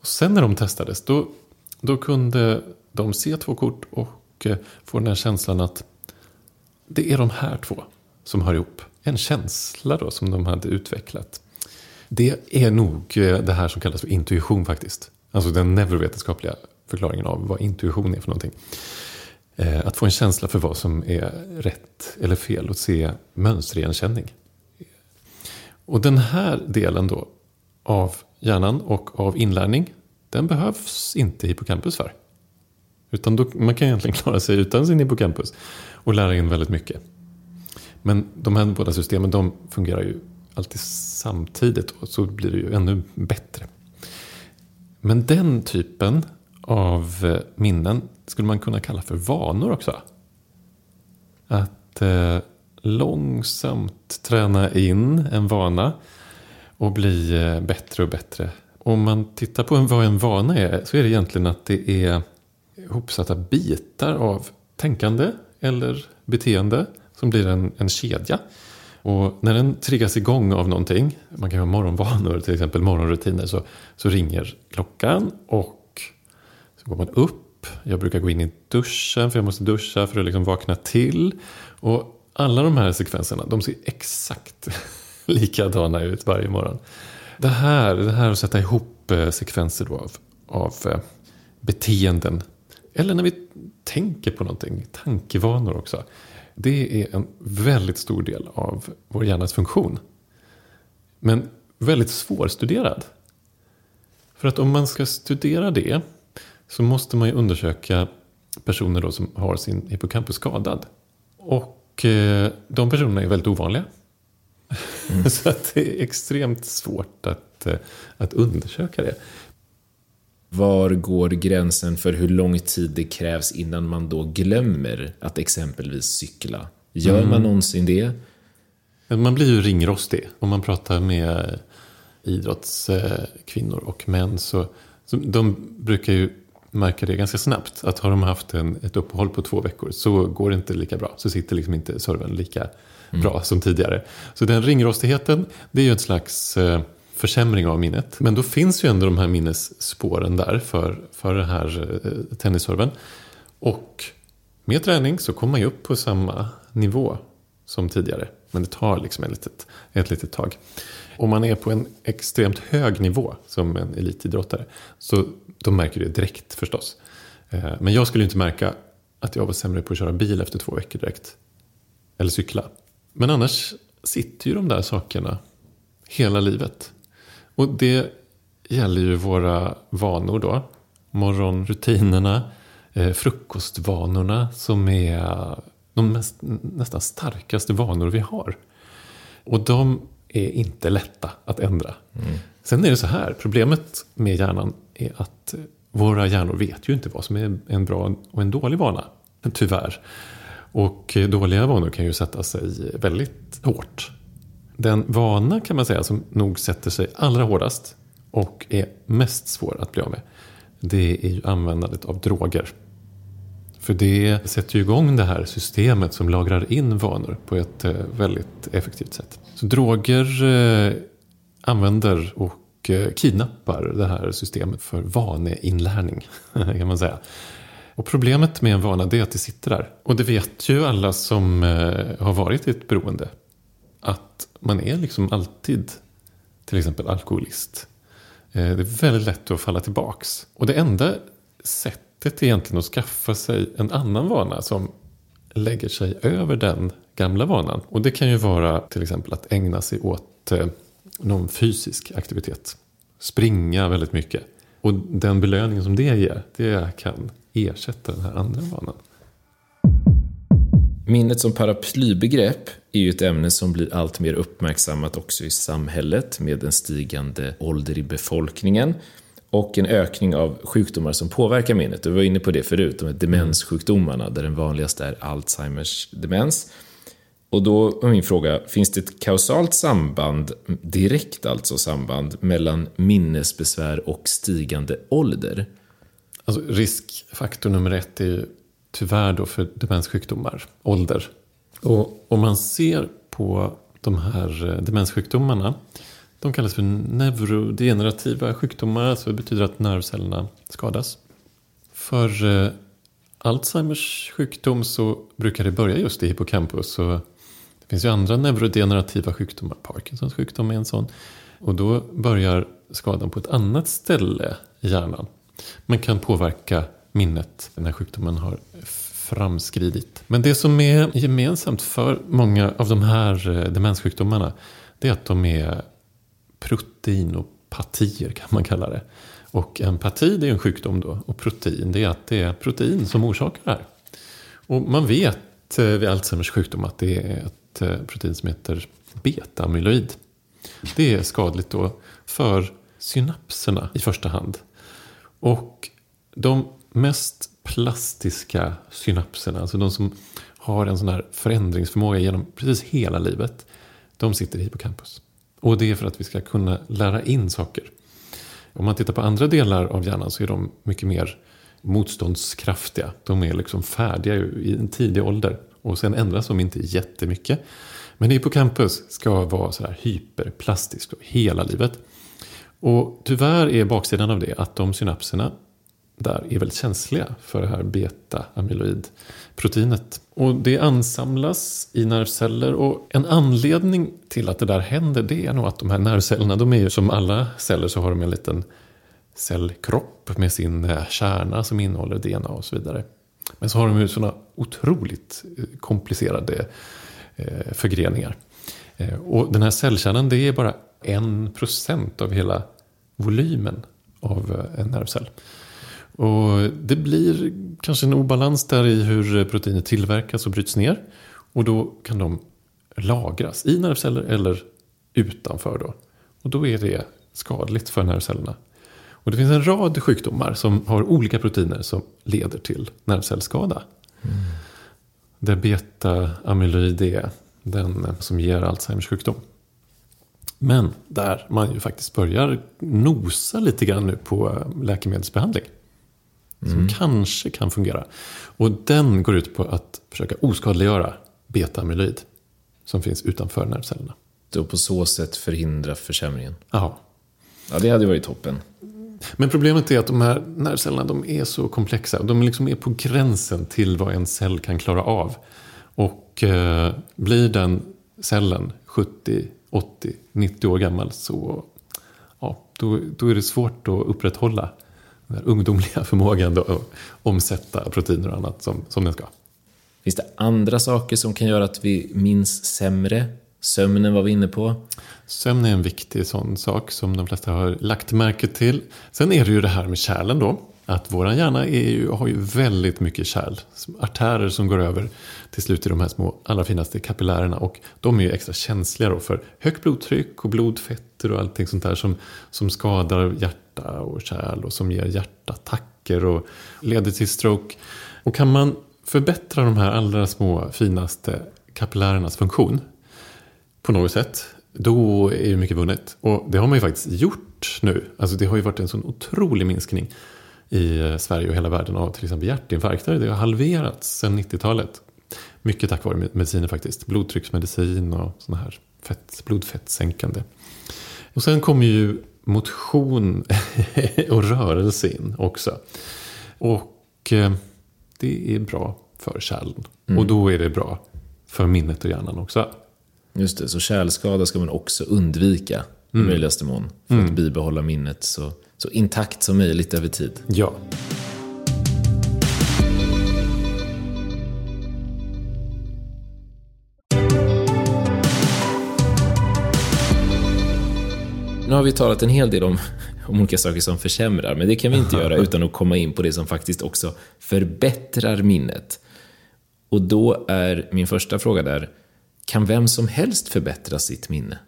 Och sen när de testades, då, då kunde de se två kort och få den här känslan att det är de här två som hör ihop. En känsla då som de hade utvecklat. Det är nog det här som kallas för intuition faktiskt. Alltså den neurovetenskapliga förklaringen av vad intuition är för någonting. Att få en känsla för vad som är rätt eller fel och se mönsterigenkänning. Och den här delen då av hjärnan och av inlärning, den behövs inte hippocampus för. Utan då, man kan egentligen klara sig utan sin hippocampus och lära in väldigt mycket. Men de här båda systemen, de fungerar ju alltid samtidigt, och så blir det ju ännu bättre. Men den typen av minnen skulle man kunna kalla för vanor också. Att eh, långsamt träna in en vana och bli eh, bättre och bättre. Om man tittar på en, vad en vana är, så är det egentligen att det är ihopsatta bitar av tänkande eller beteende som blir en, en kedja. Och när den triggas igång av någonting, man kan ha morgonvanor till exempel, morgonrutiner, så, så ringer klockan och så går man upp. Jag brukar gå in i duschen, för jag måste duscha för att liksom vakna till. Och alla de här sekvenserna, de ser exakt likadana ut varje morgon. Det här, det här att sätta ihop sekvenser då av, av beteenden. Eller när vi tänker på någonting, tankevanor också. Det är en väldigt stor del av vår hjärnas funktion. Men väldigt svårstuderad. För att om man ska studera det, så måste man ju undersöka personer då som har sin hippocampus skadad. Och eh, de personerna är väldigt ovanliga. Mm. Så att det är extremt svårt att, att undersöka det. Var går gränsen för hur lång tid det krävs innan man då glömmer att exempelvis cykla? Gör mm. man någonsin det? Man blir ju ringrostig. Om man pratar med idrottskvinnor och män, så, så de brukar ju märker det ganska snabbt, att har de haft en, ett uppehåll på två veckor, så går det inte lika bra. Så sitter liksom inte servern lika mm. bra som tidigare. Så den ringrostigheten, det är ju en slags eh, försämring av minnet. Men då finns ju ändå de här minnesspåren där för, för den här eh, tennisservern. Och med träning så kommer man ju upp på samma nivå som tidigare. Men det tar liksom ett litet, ett litet tag. Om man är på en extremt hög nivå som en elitidrottare, så de märker det direkt förstås. Men jag skulle inte märka att jag var sämre på att köra bil efter två veckor direkt. Eller cykla. Men annars sitter ju de där sakerna hela livet. Och det gäller ju våra vanor då. morgonrutinerna, eh, frukostvanorna som är de mest, nästan starkaste vanor vi har. Och de är inte lätta att ändra. Mm. Sen är det så här, problemet med hjärnan är att våra hjärnor vet ju inte vad som är en bra och en dålig vana, tyvärr. Och dåliga vanor kan ju sätta sig väldigt hårt. Den vana kan man säga som nog sätter sig allra hårdast och är mest svår att bli av med, det är ju användandet av droger. För det sätter ju igång det här systemet som lagrar in vanor på ett väldigt effektivt sätt. Så droger använder och kidnappar det här systemet för vaneinlärning, kan man säga. Och problemet med en vana är att det sitter där. Och det vet ju alla som har varit i ett beroende, att man är liksom alltid till exempel alkoholist. Det är väldigt lätt att falla tillbaks. Och det enda sättet egentligen att skaffa sig en annan vana som lägger sig över den gamla vanan. Och det kan ju vara till exempel att ägna sig åt någon fysisk aktivitet. Springa väldigt mycket. Och den belöningen som det ger, det kan ersätta den här andra vanan. Minnet som paraplybegrepp är ju ett ämne som blir allt mer uppmärksammat också i samhället med en stigande ålder i befolkningen och en ökning av sjukdomar som påverkar minnet. Vi var inne på det förut, de här demenssjukdomarna där den vanligaste är Alzheimers demens. Och då är min fråga, finns det ett kausalt samband, direkt alltså samband, mellan minnesbesvär och stigande ålder? Alltså riskfaktor nummer ett är ju tyvärr då för demenssjukdomar, ålder. Och om man ser på de här demenssjukdomarna, de kallas för neurodegenerativa sjukdomar, så det betyder att nervcellerna skadas. För eh, Alzheimers sjukdom så brukar det börja just i hippocampus. Så det finns ju andra neurodegenerativa sjukdomar, Parkinsons sjukdom är en sån. Och då börjar skadan på ett annat ställe i hjärnan. Man kan påverka minnet när sjukdomen har framskridit. Men det som är gemensamt för många av de här demenssjukdomarna, det är att de är proteinopatier, kan man kalla det. Och en pati, det är en sjukdom då, och protein, det är att det är protein som orsakar det här. Och man vet vid Alzheimers sjukdom att det är ett protein som heter beta-amyloid. Det är skadligt då för synapserna i första hand. Och de mest plastiska synapserna, alltså de som har en sån här förändringsförmåga genom precis hela livet, de sitter i hippocampus. Och det är för att vi ska kunna lära in saker. Om man tittar på andra delar av hjärnan så är de mycket mer motståndskraftiga. De är liksom färdiga i en tidig ålder och sen ändras de inte jättemycket. Men hippocampus ska vara så här hyperplastisk hela livet. Och tyvärr är baksidan av det att de synapserna där är väldigt känsliga för det här beta-amyloid-proteinet. Och det ansamlas i nervceller, och en anledning till att det där händer, det är nog att de här nervcellerna, de är ju som alla celler, så har de en liten cellkropp med sin kärna som innehåller D N A och så vidare. Men så har de ju sådana otroligt komplicerade förgreningar. Och den här cellkärnan, det är bara en procent av hela volymen av en nervcell. Och det blir kanske en obalans där i hur proteiner tillverkas och bryts ner. Och då kan de lagras i nervceller eller utanför då. Och då är det skadligt för nervcellerna. Och det finns en rad sjukdomar som har olika proteiner som leder till nervcellskada. Mm. Det beta-amyloid är den som ger Alzheimers sjukdom. Men där man ju faktiskt börjar nosa lite grann nu på läkemedelsbehandling. Som mm. kanske kan fungera. Och den går ut på att försöka oskadliggöra beta-amyloid som finns utanför nervcellerna. Och på så sätt förhindra försämringen. Aha. Ja, det hade ju varit toppen. Men problemet är att de här nervcellerna, de är så komplexa. De liksom är på gränsen till vad en cell kan klara av. Och eh, blir den cellen sjuttio, åttio, nittio år gammal, så ja, då, då är det svårt att upprätthålla den ungdomliga förmågan att omsätta proteiner och annat som, som den ska. Finns det andra saker som kan göra att vi minns sämre? Sömnen var vi inne på. Sömn är en viktig sån sak som de flesta har lagt märke till. Sen är det ju det här med kärlen då. att våran hjärna är ju, har ju väldigt mycket kärl, artärer som går över till slut i de här små allra finaste kapillärerna, och de är ju extra känsliga då för högt blodtryck och blodfetter och allting sånt där som, som skadar hjärta och kärl och som ger hjärtattacker och leder till stroke. Och kan man förbättra de här allra små finaste kapillärernas funktion på något sätt, då är ju mycket vunnet. Och det har man ju faktiskt gjort nu. Alltså det har ju varit en sån otrolig minskning i Sverige och hela världen av till exempel hjärtinfarkter. Det har halverats sedan nittiotalet. Mycket tack vare mediciner faktiskt. Blodtrycksmedicin och såna här fett, blodfettsänkande. Och sen kommer ju motion och rörelse in också. Och det är bra för kärlen. Mm. Och då är det bra för minnet och hjärnan också. Just det, så kärlskada ska man också undvika i mm. möjligaste mån för mm. att bibehålla minnet så, så intakt som möjligt över tid. Ja. Nu har vi talat en hel del om, om olika saker som försämrar, men det kan vi inte göra utan att komma in på det som faktiskt också förbättrar minnet. Och då är min första fråga där: kan vem som helst förbättra sitt minne?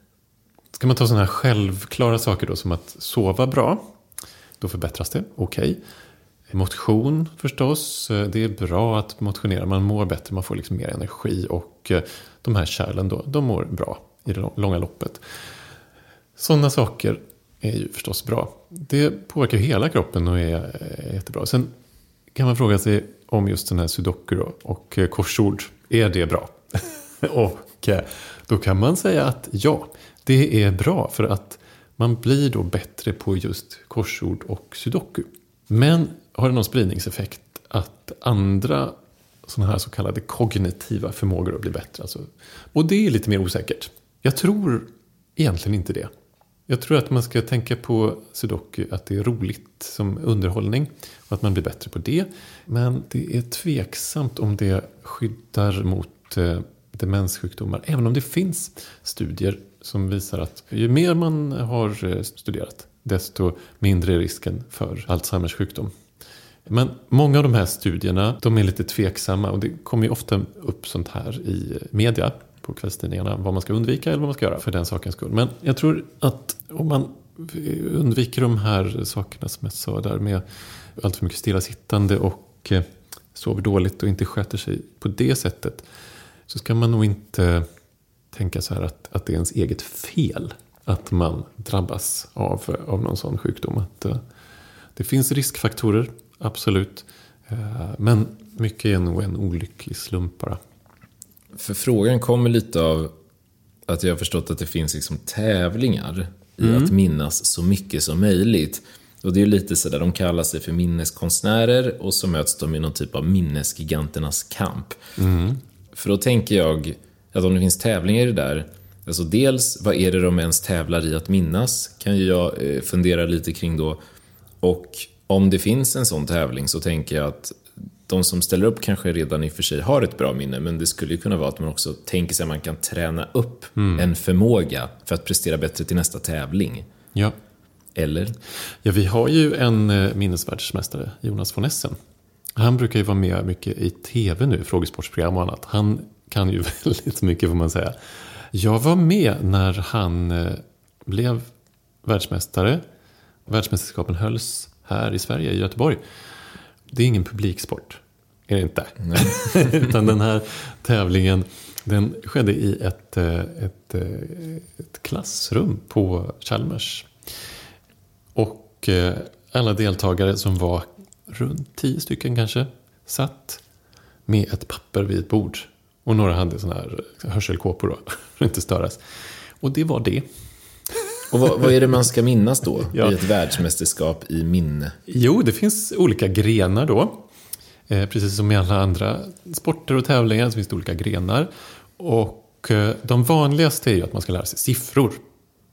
Ska man ta sådana här självklara saker då, som att sova bra, då förbättras det, okej. Okay. Motion förstås, det är bra att motionera, man mår bättre, man får liksom mer energi, och de här kärlen då, de mår bra i det långa loppet. Sådana saker är ju förstås bra. Det påverkar hela kroppen och är jättebra. Sen kan man fråga sig om just den här sudoku och korsord, är det bra? Och då kan man säga att ja, det är bra, för att man blir då bättre på just korsord och sudoku. Men har det någon spridningseffekt att andra sådana här så kallade kognitiva förmågor att bli bättre? Alltså, och det är lite mer osäkert. Jag tror egentligen inte det. Jag tror att man ska tänka på sudoku att det är roligt som underhållning och att man blir bättre på det. Men det är tveksamt om det skyddar mot demenssjukdomar, även om det finns studier som visar att ju mer man har studerat, desto mindre är risken för Alzheimers sjukdom. Men många av de här studierna, de är lite tveksamma, och det kommer ju ofta upp sånt här i media på kvällstidningarna, vad man ska undvika eller vad man ska göra för den sakens skull. Men jag tror att om man undviker de här sakerna som jag sa där, med allt för mycket stillasittande och sover dåligt och inte sköter sig på det sättet, så ska man nog inte tänka så här att, att det är ens eget fel att man drabbas av, av någon sån sjukdom. Att, uh, det finns riskfaktorer, absolut. Uh, men mycket är nog en olycklig slump bara. För frågan kommer lite av att jag har förstått att det finns liksom tävlingar i mm. att minnas så mycket som möjligt. Och det är lite så där, de kallar sig för minneskonstnärer, och så möts de i någon typ av minnesgiganternas kamp. Mm. För då tänker jag att om det finns tävlingar i det där, alltså dels vad är det de ens tävlar i att minnas, kan jag fundera lite kring då. Och om det finns en sån tävling, så tänker jag att de som ställer upp kanske redan i och för sig har ett bra minne, men det skulle ju kunna vara att man också tänker sig att man kan träna upp mm. en förmåga för att prestera bättre till nästa tävling. Ja. Eller? Ja, vi har ju en minnesvärldsmästare, Jonas von Essen. Han brukar ju vara med mycket i tv nu, frågesportsprogram och annat. Han kan ju väldigt mycket, får man säga. Jag var med när han blev världsmästare. Världsmästerskapen hölls här i Sverige, i Göteborg. Det är ingen publiksport, är det inte. Utan den här tävlingen, den skedde i ett, ett, ett klassrum på Chalmers. Och alla deltagare som var runt tio stycken kanske satt med ett papper vid ett bord, och några hade såna här hörselkåpor då, för att inte störas. Och det var det. Och vad, vad är det man ska minnas då ja. i ett världsmästerskap i minne? Jo, det finns olika grenar då. Eh, precis som i alla andra sporter och tävlingar så finns det olika grenar. Och eh, de vanligaste är ju att man ska lära sig siffror.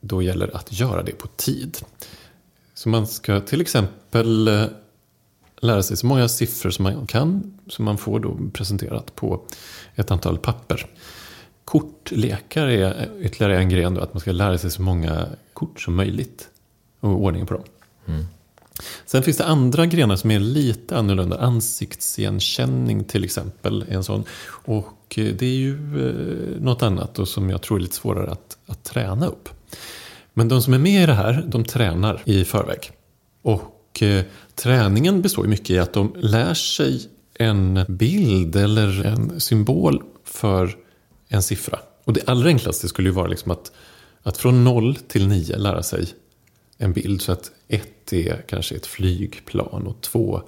Då gäller att göra det på tid. Så man ska till exempel Eh, lära sig så många siffror som man kan, som man får då presenterat på ett antal papper. Kortlekar är ytterligare en gren då, att man ska lära sig så många kort som möjligt och ordningen på dem. Mm. Sen finns det andra grenar som är lite annorlunda. Ansiktsigenkänning till exempel är en sån. Och det är ju något annat och som jag tror är lite svårare att, att träna upp. Men de som är med i det här, de tränar i förväg. Och eh, träningen består mycket i att de lär sig en bild eller en symbol för en siffra. Och det allra enklaste skulle ju vara liksom att, att från noll till nio lära sig en bild. Så att ett är kanske ett flygplan och två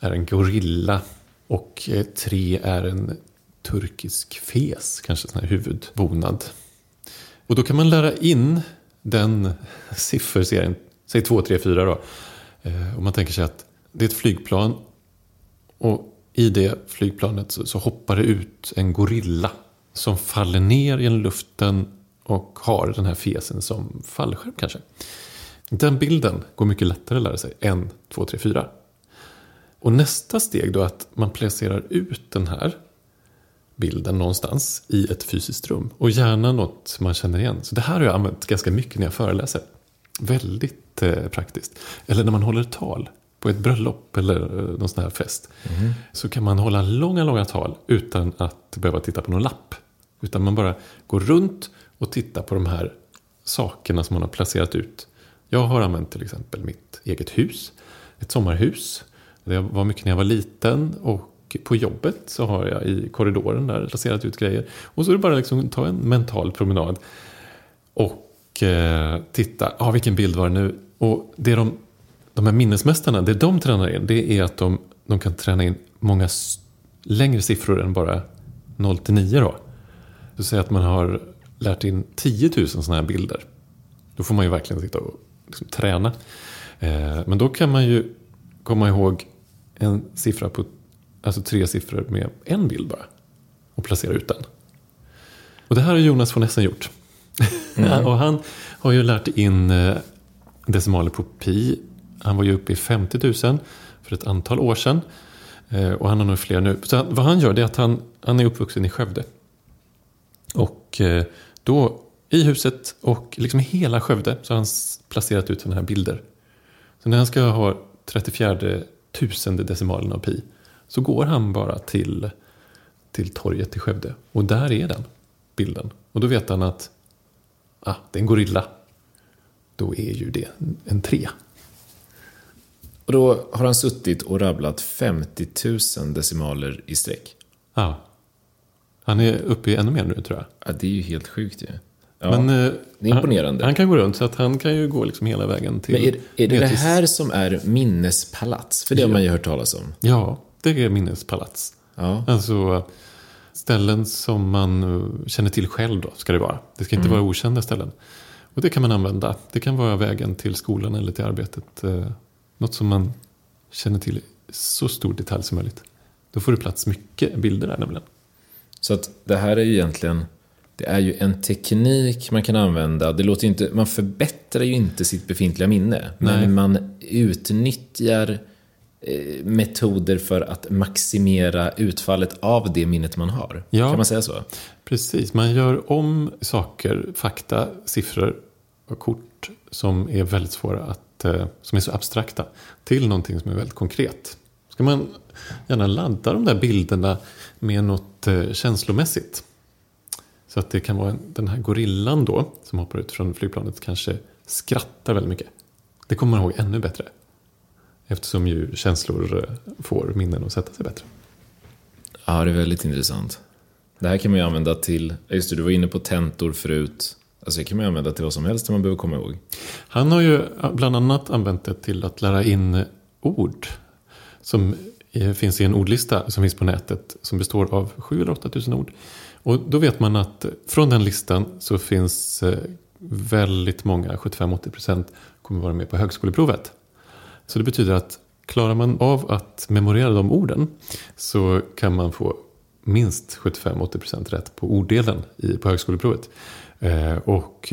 är en gorilla och tre är en turkisk fes, kanske sån här huvudbonad. Och då kan man lära in den sifferserien, säg två, tre, fyra då. Och man tänker sig att det är ett flygplan och i det flygplanet så, så hoppar det ut en gorilla som faller ner i luften och har den här fesen som fallskärm kanske. Den bilden går mycket lättare att lära sig än två, tre, fyra. Och nästa steg då att man placerar ut den här bilden någonstans i ett fysiskt rum. Och gärna något man känner igen. Så det här har jag använt ganska mycket när jag föreläser. Väldigt eh, praktiskt. Eller när man håller tal på ett bröllop eller någon sån här fest. Mm. Så kan man hålla långa, långa tal utan att behöva titta på någon lapp. Utan man bara går runt och tittar på de här sakerna som man har placerat ut. Jag har använt till exempel mitt eget hus. Ett sommarhus. Det var mycket när jag var liten och på jobbet så har jag i korridoren där placerat ut grejer. Och så är det bara liksom ta en mental promenad och eh, titta, ja ah, vilken bild var det nu? Och det är de, de här minnesmästarna, det de tränar in, det är att de, de kan träna in många s- längre siffror än bara noll till nio då. Så säg att man har lärt in tio tusen sådana här bilder. Då får man ju verkligen sitta och liksom träna. Eh, men då kan man ju komma ihåg en siffra på alltså tre siffror med en bild bara. Och placera ut den. Och det här har Jonas von Essen gjort. Mm. Och han har ju lärt in decimaler på pi. Han var ju uppe i femtio tusen för ett antal år sedan. Och han har nog fler nu. Så vad han gör det är att han, han är uppvuxen i Skövde. Och då i huset och liksom hela Skövde så har han placerat ut sådana här bilder. Så när han ska ha trettiofyra tusen decimalen av pi så går han bara till, till torget i Skövde. Och där är den bilden. Och då vet han att ah, det är en gorilla. Då är ju det en tre. Och då har han suttit och rabblat femtio tusen decimaler i sträck. Ja. Ah. Han är uppe i ännu mer nu tror jag. Ja, det är ju helt sjukt ju. Ja, men, det är imponerande. Han, han kan gå runt så att han kan ju gå liksom hela vägen till... Men är, är det det här som är minnespalats? För det har man ju hört talas om. Ja. Det är minnespalats. Ja. Alltså ställen som man känner till själv då ska det vara. Det ska inte mm. vara okända ställen. Och det kan man använda. Det kan vara vägen till skolan eller till arbetet. Något som man känner till i så stor detalj som möjligt. Då får du plats mycket bilder där nämligen. Så att det här är egentligen... Det är ju en teknik man kan använda. Det låter inte, man förbättrar ju inte sitt befintliga minne. Nej. Men man utnyttjar... metoder för att maximera utfallet av det minnet man har. Ja, kan man säga så? Precis, man gör om saker, fakta, siffror och kort som är väldigt svåra att, som är så abstrakta till någonting som är väldigt konkret. Ska man gärna ladda de där bilderna med något känslomässigt. Så att det kan vara den här gorillan då som hoppar ut från flygplanet kanske skrattar väldigt mycket. Det kommer man ihåg ännu bättre. Eftersom ju känslor får minnen att sätta sig bättre. Ja, det är väldigt intressant. Det här kan man ju använda till... Just det, du var inne på tentor förut. Alltså det kan man ju använda till vad som helst som man behöver komma ihåg. Han har ju bland annat använt det till att lära in ord. Som finns i en ordlista som finns på nätet. Som består av sju eller åtta tusen ord. Och då vet man att från den listan så finns väldigt många, sjuttiofem till åttio procent kommer vara med på högskoleprovet. Så det betyder att klarar man av att memorera de orden så kan man få minst sjuttiofem till åttio procent rätt på orddelen i, på högskoleprovet. Eh, och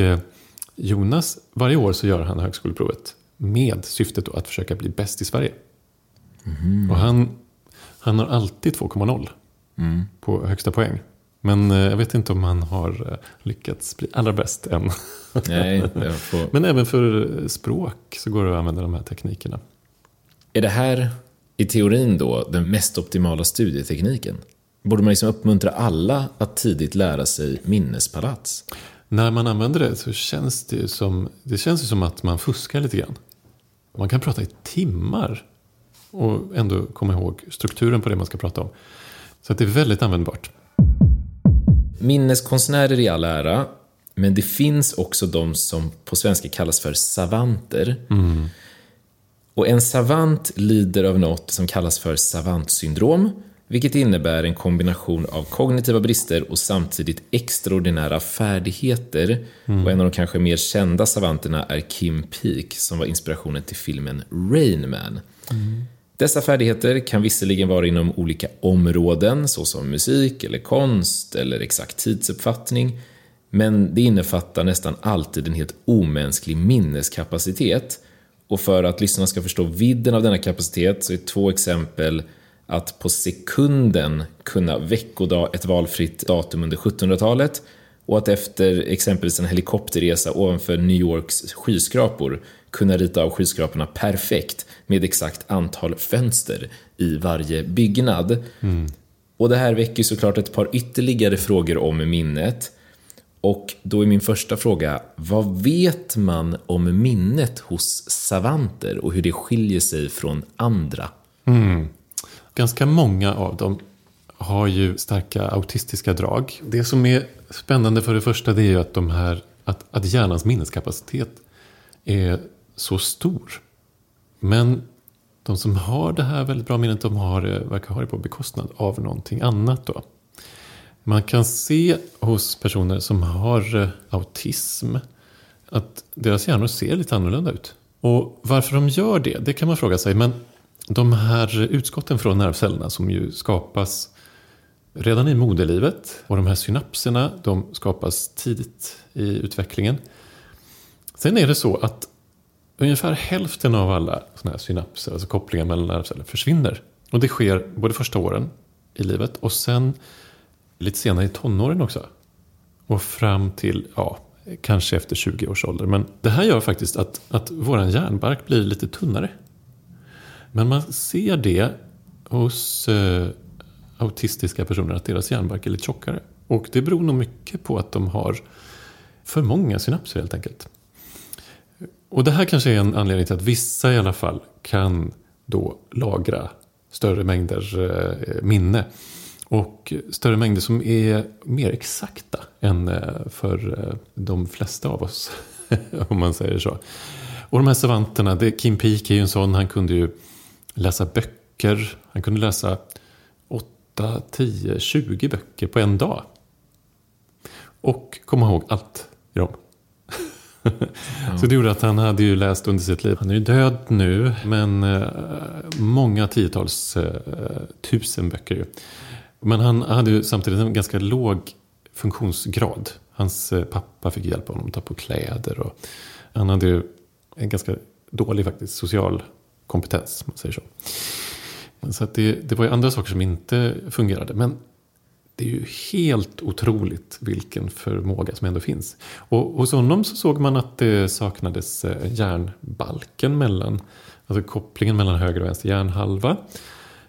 Jonas, varje år så gör han högskoleprovet med syftet att försöka bli bäst i Sverige. Mm. Och han, han har alltid två komma noll mm. på högsta poäng. Men eh, jag vet inte om han har lyckats bli allra bäst än. Nej, jag får... Men även för språk så går det att använda de här teknikerna. Är det här i teorin då den mest optimala studietekniken? Borde man liksom uppmuntra alla att tidigt lära sig minnespalats? När man använder det så känns det som, det känns som att man fuskar lite grann. Man kan prata i timmar och ändå komma ihåg strukturen på det man ska prata om. Så att det är väldigt användbart. Minneskonstnärer i all ära, men det finns också de som på svenska kallas för savanter. Mm. Och en savant lider av något som kallas för savantsyndrom, vilket innebär en kombination av kognitiva brister och samtidigt extraordinära färdigheter. Mm. Och en av de kanske mer kända savanterna är Kim Peek, som var inspirationen till filmen Rain Man. Mm. Dessa färdigheter kan visserligen vara inom olika områden, såsom musik eller konst eller exakt tidsuppfattning, men det innefattar nästan alltid en helt omänsklig minneskapacitet. Och för att lyssnarna ska förstå vidden av denna kapacitet så är två exempel att på sekunden kunna veckodag ett valfritt datum under sjuttonhundratalet och att efter exempelvis en helikopterresa ovanför New Yorks skyskrapor kunna rita av skyskraporna perfekt med exakt antal fönster i varje byggnad. Mm. Och det här väcker såklart ett par ytterligare frågor om minnet. Och då är min första fråga, vad vet man om minnet hos savanter och hur det skiljer sig från andra? Mm. Ganska många av dem har ju starka autistiska drag. Det som är spännande för det första, det är ju att, de här, att, att hjärnans minneskapacitet är så stor. Men de som har det här väldigt bra minnet, de har, verkar ha det på bekostnad av någonting annat då. Man kan se hos personer som har autism att deras hjärnor ser lite annorlunda ut. Och varför de gör det, det kan man fråga sig. Men de här utskotten från nervcellerna som ju skapas redan i moderlivet, och de här synapserna, de skapas tidigt i utvecklingen. Sen är det så att ungefär hälften av alla såna här synapser, alltså kopplingar mellan nervceller, försvinner. Och det sker både första åren i livet och sen lite senare i tonåren också. Och fram till, ja, kanske efter tjugo års ålder. Men det här gör faktiskt att, att våran hjärnbark blir lite tunnare. Men man ser det hos eh, autistiska personer att deras hjärnbark är lite tjockare. Och det beror nog mycket på att de har för många synapser helt enkelt. Och det här kanske är en anledning till att vissa i alla fall kan då lagra större mängder eh, minne. Och större mängder som är mer exakta än för de flesta av oss, om man säger så. Och de här savanterna, det, Kim Peek är ju en sån, han kunde ju läsa böcker. Han kunde läsa åtta, tio, tjugo böcker på en dag. Och komma ihåg allt i dem. Så det gjorde att han hade ju läst under sitt liv. Han är ju död nu, men många tiotals tusen böcker ju. Men han hade ju samtidigt en ganska låg funktionsgrad. Hans pappa fick hjälpa honom att ta på kläder. Och han hade ju en ganska dålig faktiskt social kompetens, man säger så. Så att det, det var ju andra saker som inte fungerade. Men det är ju helt otroligt vilken förmåga som ändå finns. Och hos honom så såg man att det saknades hjärnbalken mellan, alltså kopplingen mellan höger och vänster hjärnhalva.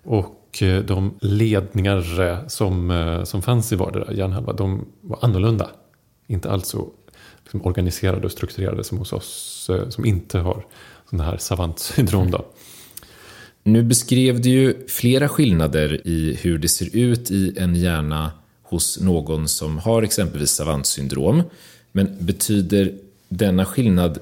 Och de ledningar som, som fanns i vardera hjärnhalva, de var annorlunda. Inte alls så liksom organiserade och strukturerade som hos oss som inte har sån här savantsyndrom då. Nu beskrev du ju flera skillnader i hur det ser ut i en hjärna hos någon som har exempelvis savantsyndrom. Men betyder denna skillnad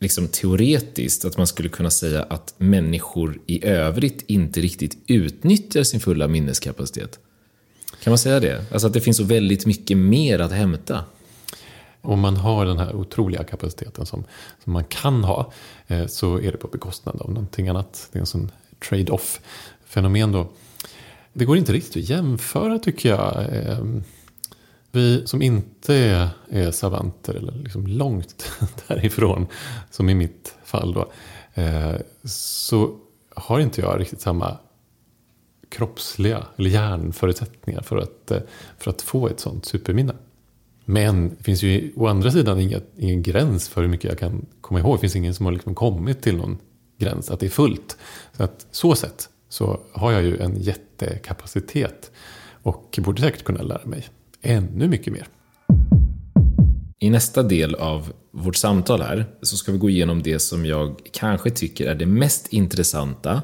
liksom teoretiskt att man skulle kunna säga att människor i övrigt inte riktigt utnyttjar sin fulla minneskapacitet? Kan man säga det? Alltså att det finns så väldigt mycket mer att hämta. Om man har den här otroliga kapaciteten som, som man kan ha, eh, så är det på bekostnad av någonting annat. Det är en sån trade-off-fenomen då. Det går inte riktigt att jämföra, tycker jag. Eh, Vi som inte är savanter, eller liksom långt därifrån, som i mitt fall då, så har inte jag riktigt samma kroppsliga eller hjärnförutsättningar för att, för att få ett sånt superminne. Men det finns ju å andra sidan ingen, ingen gräns för hur mycket jag kan komma ihåg. Det finns ingen som har liksom kommit till någon gräns, att det är fullt. Så att så sett så har jag ju en jättekapacitet och borde säkert kunna lära mig ännu mycket mer. I nästa del av vårt samtal här så ska vi gå igenom det som jag kanske tycker är det mest intressanta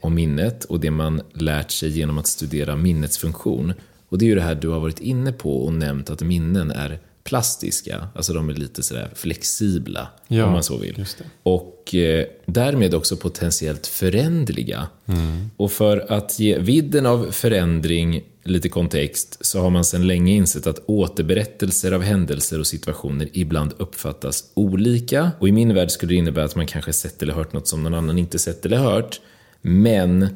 om minnet och det man lärt sig genom att studera minnets funktion. Och det är ju det här du har varit inne på och nämnt att minnen är plastiska, alltså de är lite sådär flexibla, ja, om man så vill. Just det. Och eh, därmed också potentiellt förändliga. Mm. Och för att ge vidden av förändring lite kontext så har man sedan länge insett att återberättelser av händelser och situationer ibland uppfattas olika. Och i min värld skulle det innebära att man kanske sett eller hört något som någon annan inte sett eller hört. Men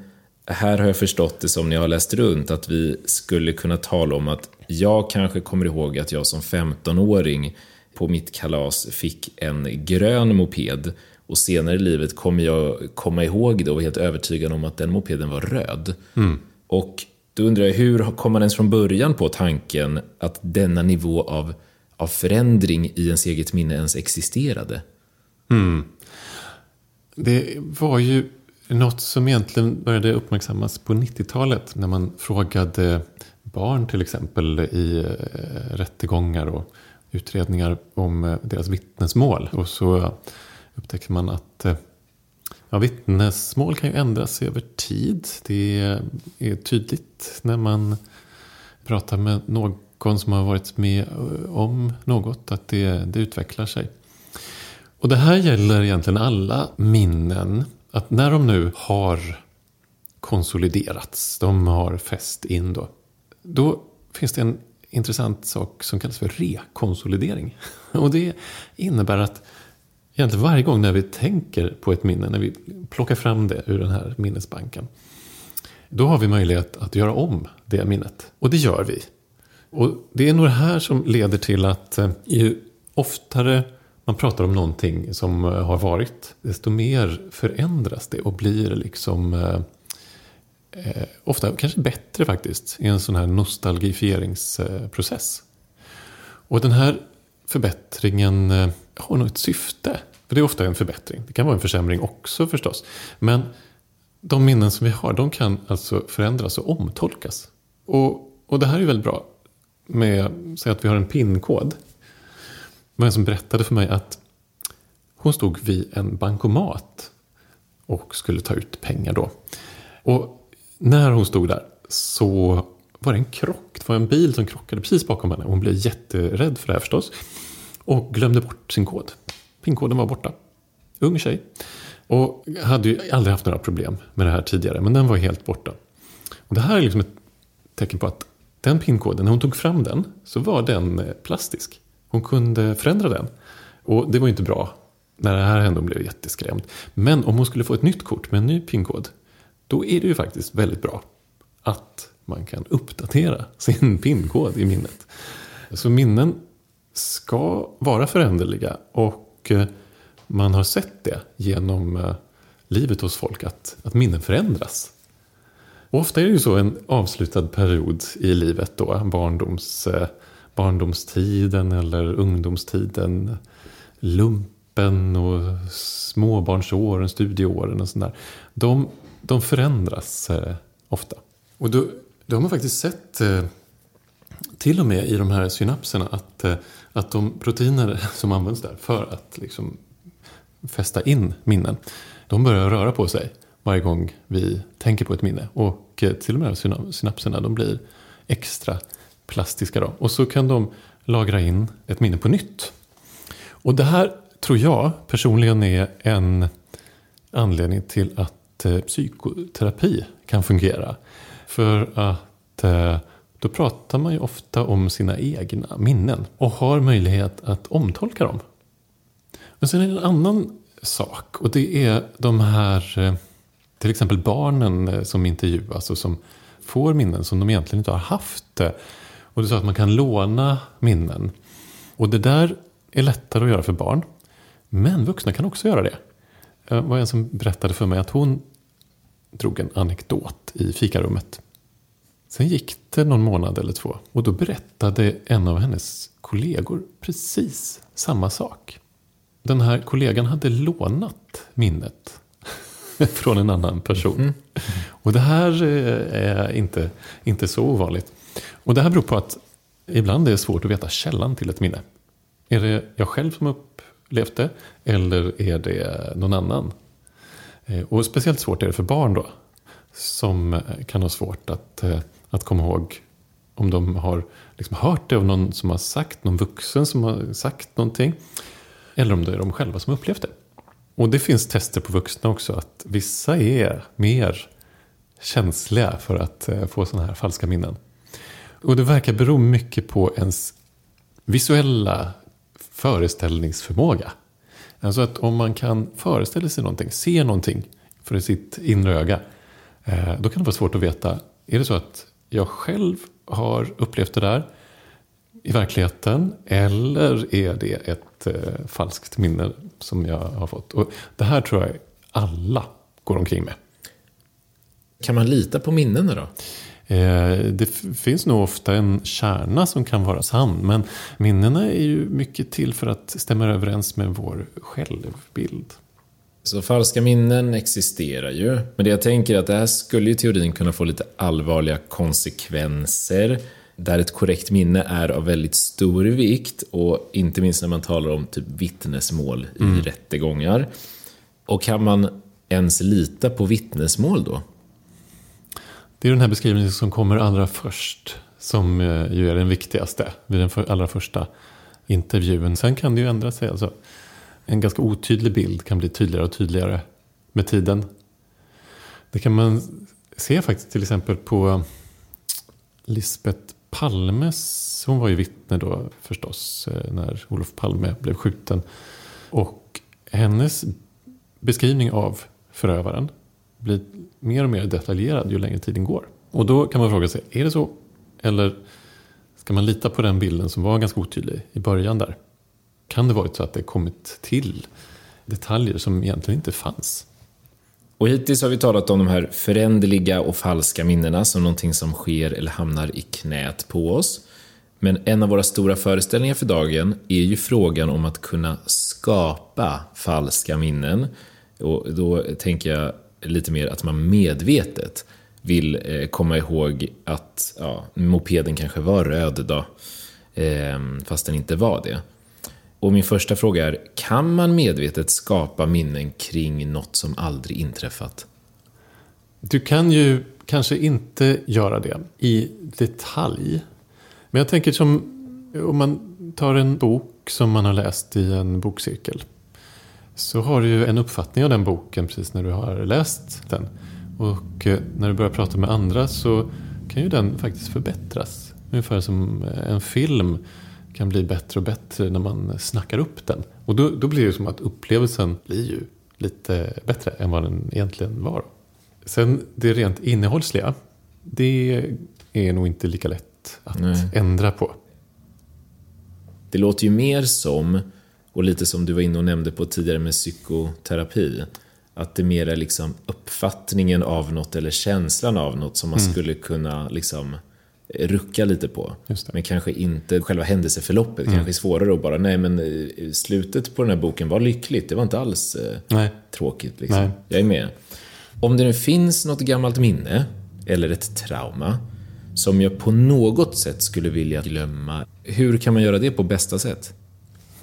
här har jag förstått det som när jag har läst runt att vi skulle kunna tala om att jag kanske kommer ihåg att jag som femtonåring på mitt kalas fick en grön moped och senare i livet kommer jag komma ihåg det och var helt övertygad om att den mopeden var röd. Mm. Och då undrar jag, hur kom man ens från början på tanken att denna nivå av, av förändring i ens eget minne ens existerade? Mm. Det var ju något som egentligen började uppmärksammas på nittiotalet när man frågade barn till exempel i rättegångar och utredningar om deras vittnesmål. Och så upptäckte man att ja, vittnesmål kan ju ändras över tid. Det är tydligt när man pratar med någon som har varit med om något att det, det utvecklar sig. Och det här gäller egentligen alla minnen. Att när de nu har konsoliderats, de har fäst in då, då finns det en intressant sak som kallas för rekonsolidering. Och det innebär att egentligen varje gång när vi tänker på ett minne, när vi plockar fram det ur den här minnesbanken, då har vi möjlighet att göra om det minnet. Och det gör vi. Och det är nog det här som leder till att ju oftare man pratar om någonting som har varit, desto mer förändras det och blir liksom eh, ofta kanske bättre faktiskt i en sån här nostalgifieringsprocess. Och den här förbättringen eh, har nog ett syfte. För det är ofta en förbättring. Det kan vara en försämring också förstås. Men de minnen som vi har, de kan alltså förändras och omtolkas. Och, och det här är ju väldigt bra med, säg att vi har en PIN-kod. Det var en som berättade för mig att hon stod vid en bankomat och skulle ta ut pengar då. Och när hon stod där så var det en krock. Det var en bil som krockade precis bakom henne. Hon blev jätterädd för det här förstås. Och glömde bort sin kod. Pinkoden var borta. Ung tjej. Och hade ju aldrig haft några problem med det här tidigare. Men den var helt borta. Och det här är liksom ett tecken på att den pinkoden, när hon tog fram den så var den plastisk. Hon kunde förändra den. Och det var inte bra. När det här hände hon blev jätteskrämd. Men om hon skulle få ett nytt kort med en ny pinkod, då är det ju faktiskt väldigt bra att man kan uppdatera sin pinkod i minnet. Så minnen ska vara föränderliga. Och man har sett det genom livet hos folk att, att minnen förändras. Och ofta är det ju så en avslutad period i livet då. Barndoms... barndomstiden eller ungdomstiden, lumpen och småbarnsåren, studieåren och sånt där. De, de förändras eh, ofta. Och då, då har man faktiskt sett eh, till och med i de här synapserna att, eh, att de proteiner som används där för att liksom fästa in minnen, de börjar röra på sig varje gång vi tänker på ett minne. Och eh, till och med syna- synapserna, de blir extra plastiska då. Och så kan de lagra in ett minne på nytt. Och det här tror jag personligen är en anledning till att eh, psykoterapi kan fungera. För att eh, då pratar man ju ofta om sina egna minnen och har möjlighet att omtolka dem. Men sen är det en annan sak och det är de här eh, till exempel barnen eh, som intervjuas och som får minnen som de egentligen inte har haft. Eh, Och det är så att man kan låna minnen. Och det där är lättare att göra för barn. Men vuxna kan också göra det. Det var en som berättade för mig att hon drog en anekdot i fikarummet. Sen gick det någon månad eller två. Och då berättade en av hennes kollegor precis samma sak. Den här kollegan hade lånat minnet från en annan person. Mm. Och det här är inte, inte så ovanligt. Och det här beror på att ibland är det svårt att veta källan till ett minne. Är det jag själv som upplevt det eller är det någon annan? Och speciellt svårt är det för barn då, som kan ha svårt att, att komma ihåg om de har liksom hört det av någon som har sagt, någon vuxen som har sagt någonting, eller om det är de själva som upplevt det. Och det finns tester på vuxna också, att vissa är mer känsliga för att få sådana här falska minnen. Och det verkar bero mycket på ens visuella föreställningsförmåga. Alltså att om man kan föreställa sig någonting, se någonting för sitt inre öga, då kan det vara svårt att veta, är det så att jag själv har upplevt det där i verkligheten eller är det ett eh, falskt minne som jag har fått? Och det här tror jag alla går omkring med. Kan man lita på minnen då? Eh, det f- finns nog ofta en kärna som kan vara sann, men minnena är ju mycket till för att stämma överens med vår självbild. Så falska minnen existerar ju. Men det jag tänker är att det här skulle ju teorin kunna få lite allvarliga konsekvenser, där ett korrekt minne är av väldigt stor vikt, och inte minst när man talar om typ vittnesmål i mm. rättegångar. Och kan man ens lita på vittnesmål då? Det är den här beskrivningen som kommer allra först, som ju är den viktigaste vid den allra första intervjun. Sen kan det ju ändra sig, alltså. En ganska otydlig bild kan bli tydligare och tydligare med tiden. Det kan man se faktiskt till exempel på Lisbeth Palmes. Hon var ju vittne då förstås när Olof Palme blev skjuten. Och hennes beskrivning av förövaren blir mer och mer detaljerad ju längre tiden går. Och då kan man fråga sig, är det så? Eller ska man lita på den bilden som var ganska otydlig i början där? Kan det varit så att det kommit till detaljer som egentligen inte fanns? Och hittills har vi talat om de här föränderliga och falska minnena som någonting som sker eller hamnar i knät på oss. Men en av våra stora föreställningar för dagen är ju frågan om att kunna skapa falska minnen. Och då tänker jag lite mer att man medvetet vill komma ihåg att ja, mopeden kanske var röd då, fast den inte var det. Och min första fråga är, kan man medvetet skapa minnen kring något som aldrig inträffat? Du kan ju kanske inte göra det i detalj. Men jag tänker som om man tar en bok som man har läst i en bokcirkel. Så har du ju en uppfattning av den boken precis när du har läst den. Och när du börjar prata med andra så kan ju den faktiskt förbättras. Ungefär som en film kan bli bättre och bättre när man snackar upp den. Och då, då blir det som att upplevelsen blir ju lite bättre än vad den egentligen var. Sen det rent innehållsliga, det är nog inte lika lätt att Nej. ändra på. Det låter ju mer som, och lite som du var inne och nämnde på tidigare med psykoterapi, att det mer är liksom uppfattningen av något eller känslan av något som man mm. skulle kunna liksom rucka lite på, men kanske inte själva händelseförloppet, mm. kanske är svårare att bara, nej men slutet på den här boken var lyckligt, det var inte alls nej. tråkigt liksom, nej. jag är med. Om det nu finns något gammalt minne eller ett trauma som jag på något sätt skulle vilja glömma, hur kan man göra det på bästa sätt?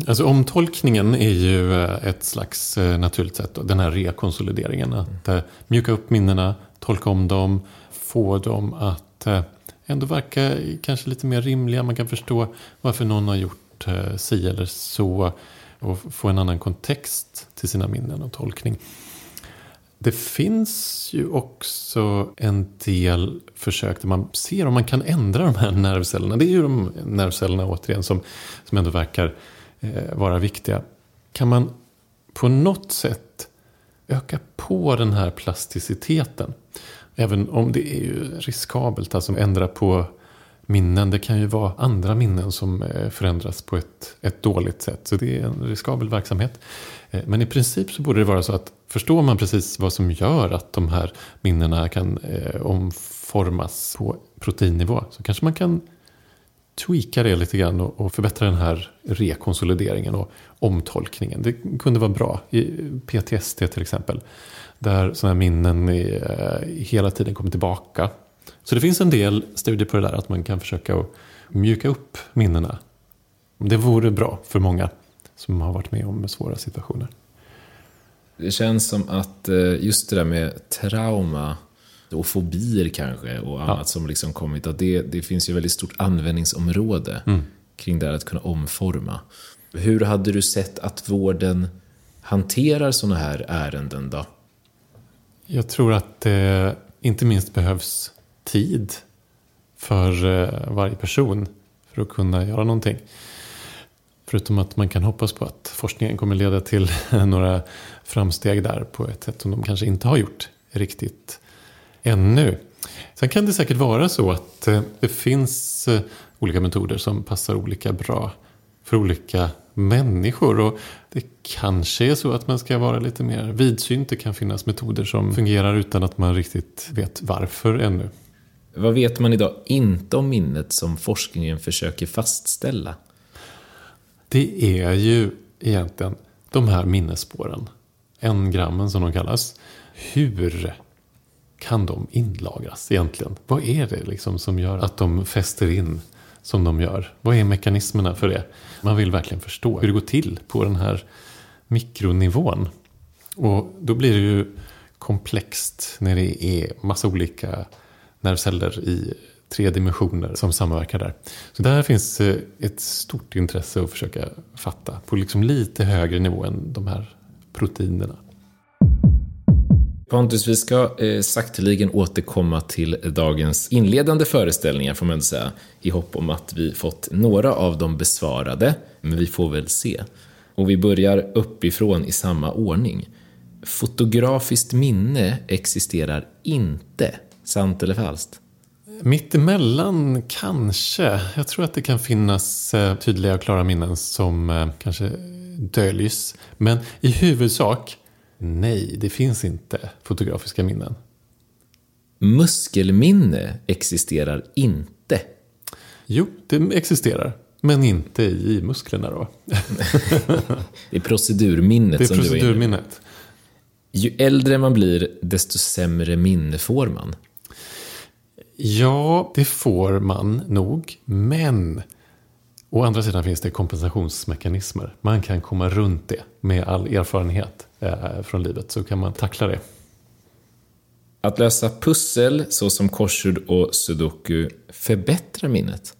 Alltså omtolkningen är ju ett slags naturligt sätt, den här rekonsolideringen, att mjuka upp minnena, tolka om dem, få dem att ändå verkar kanske lite mer rimliga. Man kan förstå varför någon har gjort eh, si eller så. Och få en annan kontext till sina minnen och tolkning. Det finns ju också en del försök där man ser om man kan ändra de här nervcellerna. Det är ju de nervcellerna återigen som, som ändå verkar eh, vara viktiga. Kan man på något sätt öka på den här plasticiteten? Även om det är ju riskabelt, alltså ändra på minnen. Det kan ju vara andra minnen som förändras på ett, ett dåligt sätt. Så det är en riskabel verksamhet. Men i princip så borde det vara så att förstår man precis vad som gör att de här minnena kan eh, omformas på proteinnivå, så kanske man kan tweaka det lite grann och, och förbättra den här rekonsolideringen och omtolkningen. Det kunde vara bra i P T S D till exempel, där sådana här minnen i, eh, hela tiden kommer tillbaka. Så det finns en del studier på det där, att man kan försöka mjuka upp minnena. Det vore bra för många som har varit med om svåra situationer. Det känns som att just det där med trauma och fobier kanske och annat, ja, som liksom kommit, att det, det finns ju väldigt stort användningsområde mm. kring det här, att kunna omforma. Hur hade du sett att vården hanterar såna här ärenden då? Jag tror att det inte minst behövs tid för varje person för att kunna göra någonting. Förutom att man kan hoppas på att forskningen kommer leda till några framsteg där på ett sätt som de kanske inte har gjort riktigt ännu. Sen kan det säkert vara så att det finns olika metoder som passar olika bra för olika människor. Och det kanske är så att man ska vara lite mer vidsynt. Det kan finnas metoder som fungerar utan att man riktigt vet varför ännu. Vad vet man idag inte om minnet som forskningen försöker fastställa? Det är ju egentligen de här minnesspåren, engrammen som de kallas. Hur kan de inlagras egentligen? Vad är det liksom som gör att de fäster in som de gör? Vad är mekanismerna för det? Man vill verkligen förstå hur det går till på den här mikronivån. Och då blir det ju komplext när det är massa olika nervceller i tre dimensioner som samverkar där. Så där finns ett stort intresse att försöka fatta på liksom lite högre nivå än de här proteinerna. Pontus, vi ska eh, sakteligen återkomma till dagens inledande föreställningar får man säga, i hopp om att vi fått några av dem besvarade, men vi får väl se. Och vi börjar uppifrån i samma ordning. Fotografiskt minne existerar inte, sant eller falskt? Mittemellan kanske. Jag tror att det kan finnas tydliga och klara minnen som kanske döljs. Men i huvudsak, nej, det finns inte fotografiska minnen. Muskelminne existerar inte. Jo, det existerar. Men inte i musklerna då. Det är procedurminnet det är som procedurminnet. Du är inne. Ju äldre man blir, desto sämre minne får man. Ja, det får man nog, men å andra sidan finns det kompensationsmekanismer. Man kan komma runt det med all erfarenhet eh, från livet, så kan man tackla det. Att lösa pussel, så som korsord och sudoku, förbättrar minnet?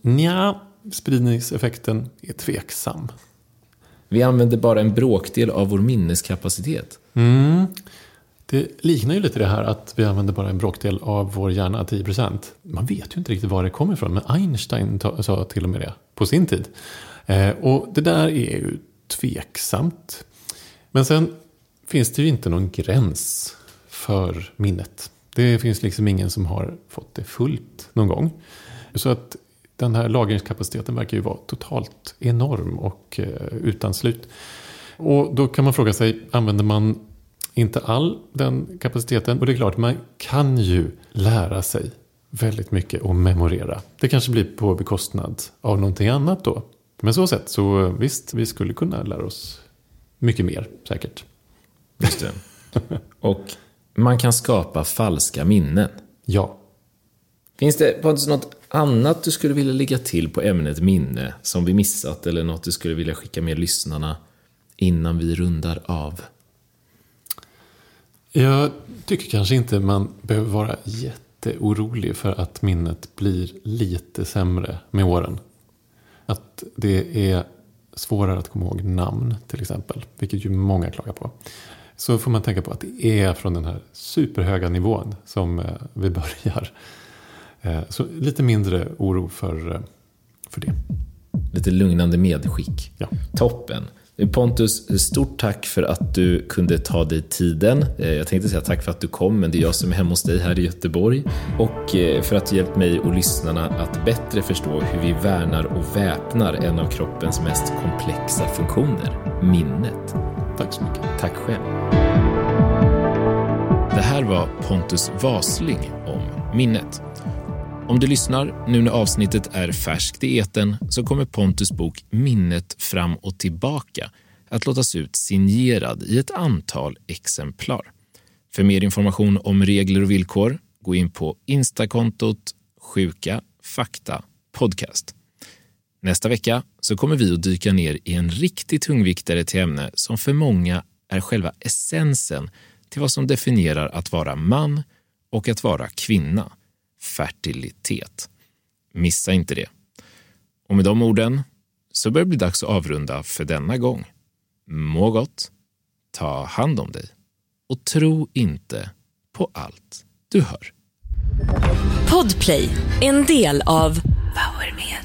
Nja, spridningseffekten är tveksam. Vi använder bara en bråkdel av vår minneskapacitet. Mm. Det liknar ju lite det här att vi använder bara en bråkdel av vår hjärna, tio procent. Man vet ju inte riktigt var det kommer ifrån, men Einstein ta- sa till och med det på sin tid. Eh, och det där är ju tveksamt. Men sen finns det ju inte någon gräns för minnet. Det finns liksom ingen som har fått det fullt någon gång. Så att den här lagringskapaciteten verkar ju vara totalt enorm och eh, utan slut. Och då kan man fråga sig, använder man inte all den kapaciteten? Och det är klart, man kan ju lära sig väldigt mycket och memorera. Det kanske blir på bekostnad av någonting annat då. Men så sett, så visst, vi skulle kunna lära oss mycket mer, säkert. Just det. Och man kan skapa falska minnen. Ja. Finns det något annat du skulle vilja lägga till på ämnet minne som vi missat, eller något du skulle vilja skicka med lyssnarna innan vi rundar av? Jag tycker kanske inte man behöver vara jätteorolig för att minnet blir lite sämre med åren. Att det är svårare att komma ihåg namn till exempel, vilket ju många klagar på. Så får man tänka på att det är från den här superhöga nivån som vi börjar. Så lite mindre oro för, för det. Lite lugnande medskick. Ja. Toppen. Pontus, stort tack för att du kunde ta dig tiden. Jag tänkte säga tack för att du kom, men det är jag som är hemma hos dig här i Göteborg. Och för att du hjälpt mig och lyssnarna att bättre förstå hur vi värnar och väpnar en av kroppens mest komplexa funktioner, minnet. Tack så mycket. Tack själv. Det här var Pontus Wasling om minnet. Om du lyssnar nu när avsnittet är färskt i etern så kommer Pontus bok Minnet fram och tillbaka att låtas ut signerad i ett antal exemplar. För mer information om regler och villkor, gå in på instakontot Sjukafaktapodcast. Nästa vecka så kommer vi att dyka ner i en riktig tungviktare till ämne som för många är själva essensen till vad som definierar att vara man och att vara kvinna. Fertilitet. Missa inte det. Och med de orden så börjar det bli dags att avrunda för denna gång. Må gott, ta hand om dig och tro inte på allt du hör. Podplay, en del av Power Media.